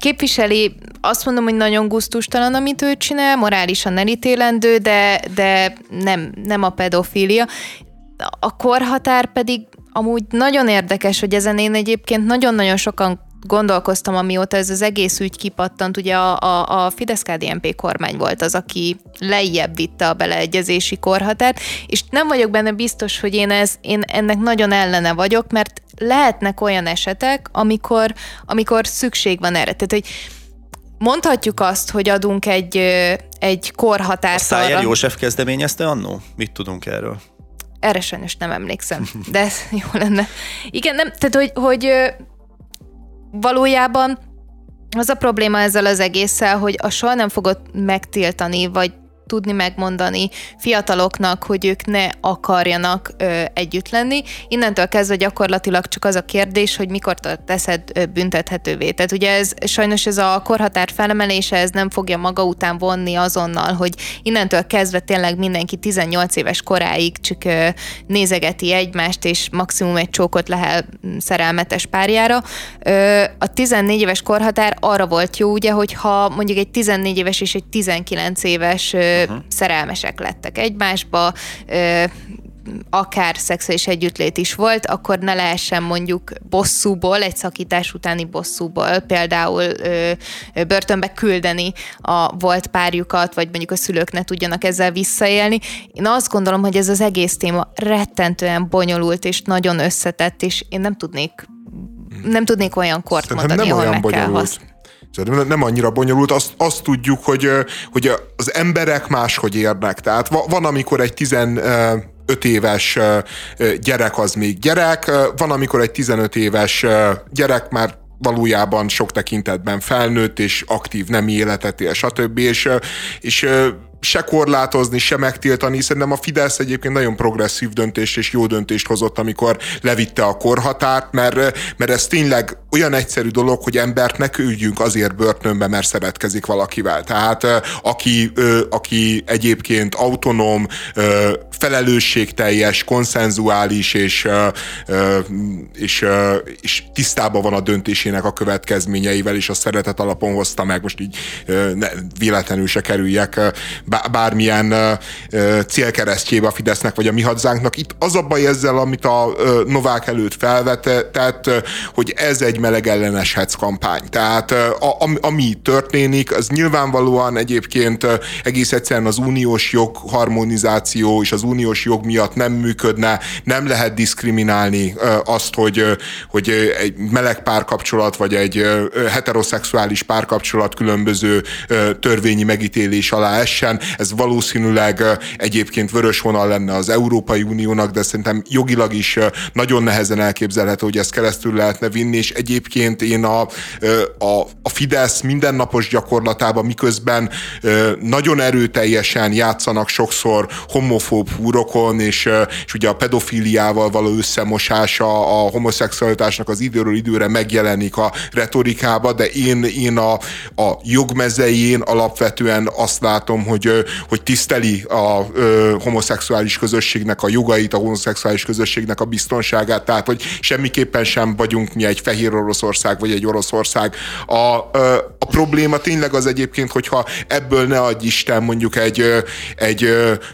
képviseli, azt mondom, hogy nagyon gusztustalan, amit ő csinál, morálisan elítélendő, de, de nem, nem a pedofília. A korhatár pedig amúgy nagyon érdekes, hogy ezen én egyébként nagyon-nagyon sokan gondolkoztam, amióta ez az egész ügy kipattant, ugye a, a, a Fidesz-ká dé en pé kormány volt az, aki lejjebb vitte a beleegyezési korhatárt, és nem vagyok benne biztos, hogy én, ez, én ennek nagyon ellene vagyok, mert lehetnek olyan esetek, amikor, amikor szükség van erre. Tehát, hogy mondhatjuk azt, hogy adunk egy, egy korhatárt. A Szájer József kezdeményezte annó? Mit tudunk erről? Erre sajnos nem emlékszem, de ez jó lenne. Igen, nem, tehát, hogy, hogy valójában az a probléma ezzel az egésszel, hogy a soha nem fogod megtiltani, vagy tudni megmondani fiataloknak, hogy ők ne akarjanak ö, együtt lenni. Innentől kezdve gyakorlatilag csak az a kérdés, hogy mikor teszed büntethetővé. Tehát ugye ez, sajnos ez a korhatár felemelése, ez nem fogja maga után vonni azonnal, hogy innentől kezdve tényleg mindenki tizennyolc éves koráig csak ö, nézegeti egymást, és maximum egy csókot lehel szerelmetes párjára. Ö, a tizennégy éves korhatár arra volt jó, ugye, hogyha mondjuk egy tizennégy éves és egy tizenkilenc éves ö, Uh-huh. szerelmesek lettek egymásba, akár szexuális együttlét is volt, akkor ne lehessen mondjuk bosszúból, egy szakítás utáni bosszúból például börtönbe küldeni a volt párjukat, vagy mondjuk a szülők ne tudjanak ezzel visszaélni. Én azt gondolom, hogy ez az egész téma rettentően bonyolult és nagyon összetett, és én nem tudnék, nem tudnék olyan kort mondani, nem ahol olyan meg bonyolult. Kell használni. Nem annyira bonyolult, azt, azt tudjuk, hogy, hogy az emberek máshogy érnek. Tehát van, amikor egy tizenöt éves gyerek az még gyerek, van, amikor egy tizenöt éves gyerek már valójában sok tekintetben felnőtt, és aktív nemi életet él, stb. És, és se korlátozni, se megtiltani. Szerintem a Fidesz egyébként nagyon progresszív döntést és jó döntést hozott, amikor levitte a korhatárt, mert, mert ez tényleg olyan egyszerű dolog, hogy embert ne küldjünk azért börtönbe, mert szeretkezik valakivel. Tehát aki, aki egyébként autonóm, felelősségteljes, konszenzuális és, és, és tisztában van a döntésének a következményeivel, és a szeretet alapon hozta meg, most így ne, véletlenül se kerüljek bármilyen célkeresztjébe a Fidesznek, vagy a Mi Hazánknak. Itt az a baj ezzel, amit a Novák Előd felvetett, hogy ez egy melegellenes hetz kampány. Tehát ami történik, az nyilvánvalóan egyébként egész egyszerűen az uniós jog harmonizáció és az uniós jog miatt nem működne, nem lehet diszkriminálni azt, hogy, hogy egy meleg párkapcsolat, vagy egy heteroszexuális párkapcsolat különböző törvényi megítélés alá essen. ellen. Ez valószínűleg egyébként vörös vonal lenne az Európai Uniónak, de szerintem jogilag is nagyon nehezen elképzelhető, hogy ezt keresztül lehetne vinni, és egyébként én a, a, a Fidesz mindennapos gyakorlatában, miközben nagyon erőteljesen játszanak sokszor homofób húrokon, és, és ugye a pedofíliával való összemosása a homoszexualitásnak az időről időre megjelenik a retorikába, de én, én a, a jogmezején alapvetően azt látom, hogy, hogy tiszteli a, a homoszexuális közösségnek a jogait, a homoszexuális közösségnek a biztonságát, tehát hogy semmiképpen sem vagyunk mi egy fehér Oroszország, vagy egy Oroszország. A, a probléma tényleg az egyébként, hogyha ebből ne adj Isten mondjuk egy, egy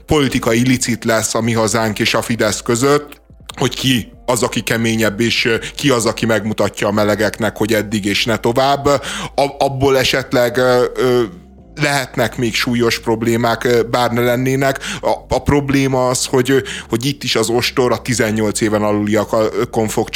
politikai licit lesz a Mi Hazánk és a Fidesz között, hogy ki az, aki keményebb, és ki az, aki megmutatja a melegeknek, hogy eddig és ne tovább. Abból esetleg lehetnek még súlyos problémák, bár ne lennének. A, a probléma az, hogy, hogy itt is az ostor a tizennyolc éven aluliakon fog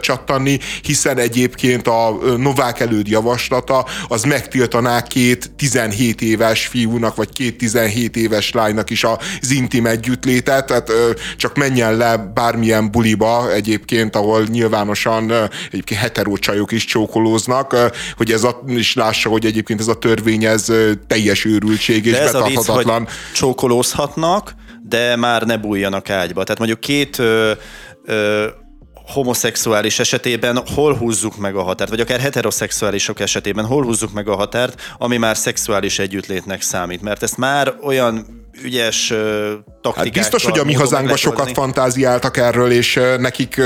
csattanni, hiszen egyébként a Novák Előd javaslata az megtiltaná két tizenhét éves fiúnak, vagy két tizenhét éves lánynak is az intim együttlétet, tehát csak menjen le bármilyen buliba egyébként, ahol nyilvánosan egyébként heterócsajok is csókolóznak, hogy ez a, és lássa, hogy egyébként ez a törvény, ez teljes őrültség és betarthatatlan. Vicc, csókolózhatnak, de már ne bújjanak ágyba. Tehát mondjuk két ö, ö, homoszexuális esetében hol húzzuk meg a határt, vagy akár heteroszexuálisok esetében hol húzzuk meg a határt, ami már szexuális együttlétnek számít, mert ezt már olyan ügyes taktikákkal... Hát biztos, hogy a Mi Hazánkban sokat fantáziáltak erről, és nekik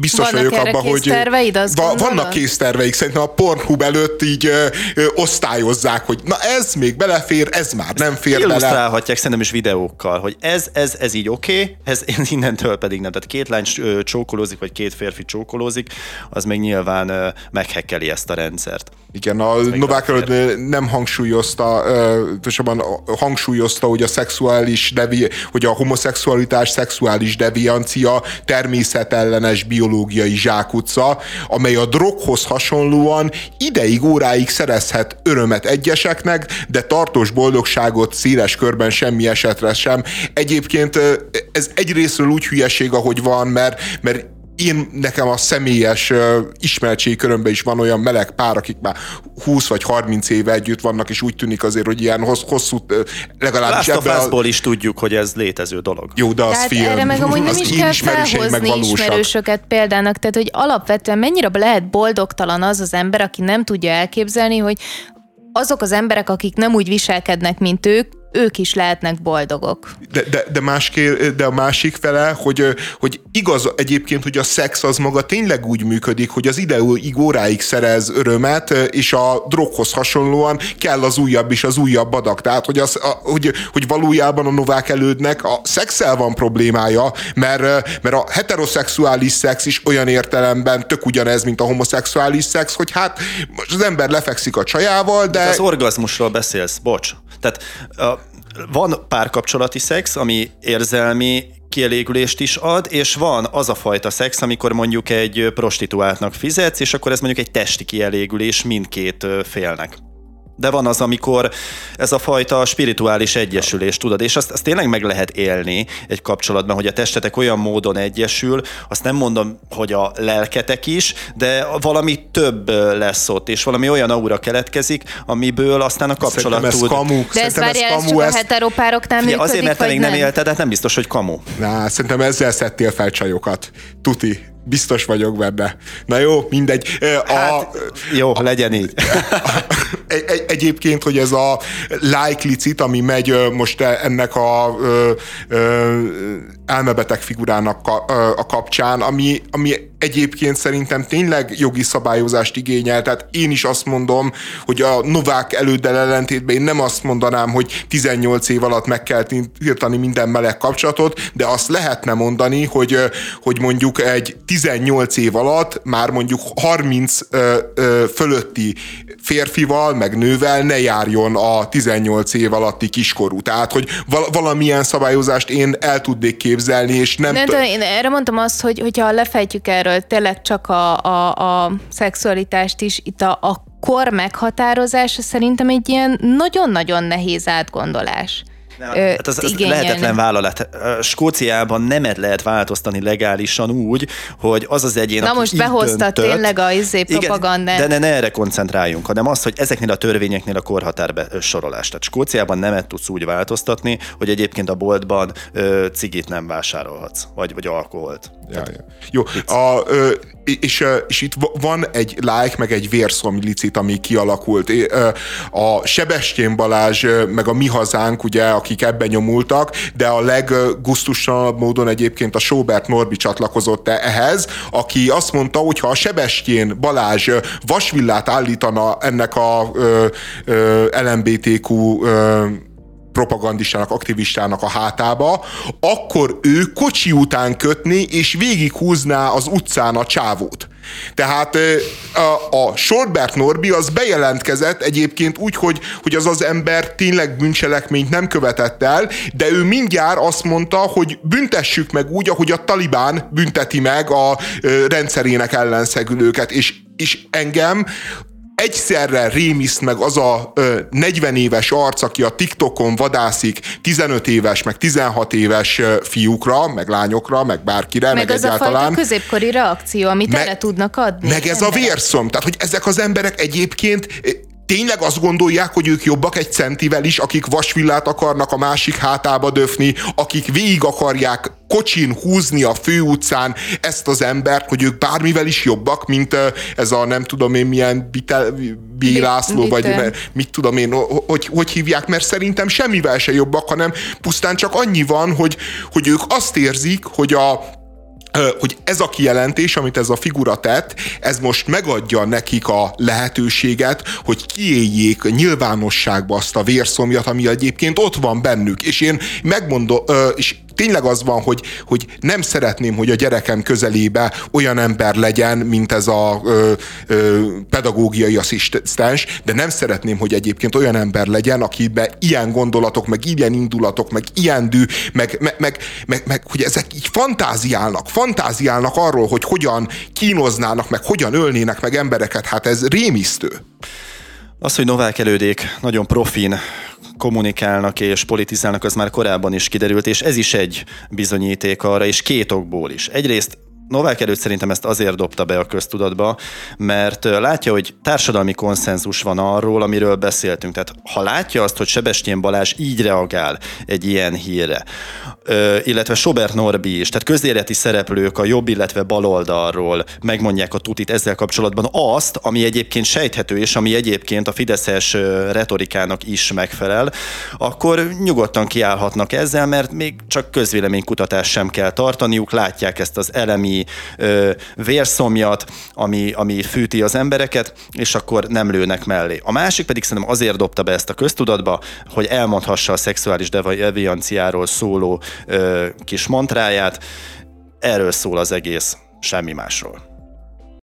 biztos vannak vagyok abban, hogy... Terveid, Va- vannak készterveik, szerintem a Pornhub előtt így ö, ö, osztályozzák, hogy na ez még belefér, ez már ezt nem fér bele. Illusztrálhatják szerintem is videókkal, hogy ez, ez, ez így oké, okay, ez innentől pedig nem. Tehát két lány csókolózik, vagy két férfi csókolózik, az még nyilván ö, meghekkeli ezt a rendszert. Igen, a Novák Előd nem hangsúlyozta, tősebben hangsúlyozta, hogy a szex Devi, hogy a homoszexualitás szexuális deviancia természetellenes biológiai zsákutca, amely a droghoz hasonlóan ideig, óráig szerezhet örömet egyeseknek, de tartós boldogságot széles körben semmi esetre sem. Egyébként ez egyrésztről úgy hülyeség, ahogy van, mert, mert én nekem a személyes uh, ismertségi körömben is van olyan meleg pár, akik már húsz vagy harminc éve együtt vannak, és úgy tűnik azért, hogy ilyen hossz, hosszú, uh, legalábbis Last ebben... A... is tudjuk, hogy ez létező dolog. Jó, de az film. Erre meg amúgy nem is kell felhozni ismerősöket példának, tehát hogy alapvetően mennyire lehet boldogtalan az az ember, aki nem tudja elképzelni, hogy azok az emberek, akik nem úgy viselkednek, mint ők, ők is lehetnek boldogok. De, de, de, máskér, de a másik fele, hogy, hogy igaz egyébként, hogy a szex az maga tényleg úgy működik, hogy az ideig óráig szerez örömet, és a droghoz hasonlóan kell az újabb és az újabb adag. Tehát, hogy, az, a, hogy, hogy valójában a Novák Elődnek a szexsel van problémája, mert, mert a heteroszexuális szex is olyan értelemben tök ugyanez, mint a homoszexuális szex, hogy hát az ember lefekszik a csajával, de... de az orgazmusról beszélsz, bocs. Tehát a... van párkapcsolati szex, ami érzelmi kielégülést is ad, és van az a fajta szex, amikor mondjuk egy prostituáltnak fizetsz, és akkor ez mondjuk egy testi kielégülés mindkét félnek. De van az, amikor ez a fajta spirituális egyesülés, tudod, és azt, azt tényleg meg lehet élni egy kapcsolatban, hogy a testetek olyan módon egyesül, azt nem mondom, hogy a lelketek is, de valami több lesz ott, és valami olyan aura keletkezik, amiből aztán a kapcsolat tud. Kamu. De ez várja, ez csak ezt... a heteropároknál működik, vagy azért, mert te még nem élted, hát nem biztos, hogy kamu. Na, szerintem ezzel szedtél fel csajokat. Tuti. Biztos vagyok benne. Na jó, mindegy. A, hát, jó, a, legyen így. Egy, egy, egyébként, hogy ez a like licit, ami megy most ennek a ö, ö, elmebeteg figurának a, a kapcsán, ami, ami egyébként szerintem tényleg jogi szabályozást igényel. Tehát én is azt mondom, hogy a Novák Előddel ellentétben én nem azt mondanám, hogy tizennyolc év alatt meg kell tiltani minden meleg kapcsolatot, de azt lehetne mondani, hogy, hogy mondjuk egy tizennyolc év alatt már mondjuk harminc ö, ö, fölötti férfival, meg nővel ne járjon a tizennyolc év alatti kiskorú. Tehát, hogy valamilyen szabályozást én el tudnék képzelni, és nem... nem t- tudom, én erre mondtam azt, hogy, hogyha lefejtjük erről tényleg csak a, a, a szexualitást is, itt a, a kor meghatározása szerintem egy ilyen nagyon-nagyon nehéz átgondolás. Nem, hát ez, ez lehetetlen vállalat. Skóciában nemet lehet változtatni legálisan úgy, hogy az az egyén, na aki most behozta tényleg a izé propagandát. De ne, ne erre koncentráljunk, hanem az, hogy ezeknél a törvényeknél a korhatárbe sorolás. Tehát Skóciában nemet tudsz úgy változtatni, hogy egyébként a boltban ö, cigit nem vásárolhatsz, vagy, vagy alkoholt. Ja, ja. Jó, a, ö, és, és itt van egy like, meg egy vérszomlicit, ami kialakult. A Sebestyén Balázs, meg a Mi Hazánk, ugye, akik ebben nyomultak, de a leggusztustalanabb módon egyébként a Schobert Norbi csatlakozott ehhez, aki azt mondta, hogy ha a Sebestyén Balázs vasvillát állítana ennek a ö, ö, el em bé té kú ö, propagandistának, aktivistának a hátába, akkor ő kocsi után kötni, és végighúzná az utcán a csávót. Tehát a, a Schobert Norbi az bejelentkezett egyébként úgy, hogy, hogy az az ember tényleg bűncselekményt nem követett el, de ő mindjárt azt mondta, hogy büntessük meg úgy, ahogy a Talibán bünteti meg a rendszerének ellenszegülőket, és, és engem egyszerre rémiszt meg az a ö, negyven éves arc, aki a TikTokon vadászik tizenöt éves, meg tizenhat éves fiúkra, meg lányokra, meg bárkire, meg, meg az egyáltalán. A fajta középkori reakció, amit meg, erre tudnak adni. Meg ez emberek. A vérszom. Tehát, hogy ezek az emberek egyébként tényleg azt gondolják, hogy ők jobbak egy centivel is, akik vasvillát akarnak a másik hátába döfni, akik végig akarják kocsin húzni a főutcán ezt az embert, hogy ők bármivel is jobbak, mint ez a nem tudom én milyen B. László, vagy mit tudom én, hogy, hogy hívják, mert szerintem semmivel se jobbak, hanem pusztán csak annyi van, hogy, hogy ők azt érzik, hogy a hogy ez a kijelentés, amit ez a figura tett, ez most megadja nekik a lehetőséget, hogy kiéljék nyilvánosságba azt a vérszomjat, ami egyébként ott van bennük. És én megmondom, és tényleg az van, hogy, hogy nem szeretném, hogy a gyerekem közelébe olyan ember legyen, mint ez a ö, ö, pedagógiai asszisztens, de nem szeretném, hogy egyébként olyan ember legyen, akiben ilyen gondolatok, meg ilyen indulatok, meg ilyen dű, meg, meg, meg, meg, meg hogy ezek így fantáziálnak, fantáziálnak arról, hogy hogyan kínoznának, meg hogyan ölnének meg embereket, hát ez rémisztő. Az, hogy Novák Elődék nagyon profin kommunikálnak és politizálnak, az már korábban is kiderült, és ez is egy bizonyíték arra, és két okból is. Egyrészt Novák Előd szerintem ezt azért dobta be a köztudatba, mert látja, hogy társadalmi konszenzus van arról, amiről beszéltünk. Tehát ha látja azt, hogy Sebestyén Balázs így reagál egy ilyen hírre, Ö, illetve Schobert Norbi is, tehát közéleti szereplők a jobb, illetve baloldalról megmondják a tutit ezzel kapcsolatban azt, ami egyébként sejthető, és ami egyébként a fideszes retorikának is megfelel, akkor nyugodtan kiállhatnak ezzel, mert még csak közvéleménykutatást sem kell tartaniuk, látják ezt az elemi vérszomjat, ami, ami fűti az embereket, és akkor nem lőnek mellé. A másik pedig szerintem azért dobta be ezt a köztudatba, hogy elmondhassa a szexuális devianciáról szóló ö, kis mantráját. Erről szól az egész, semmi másról.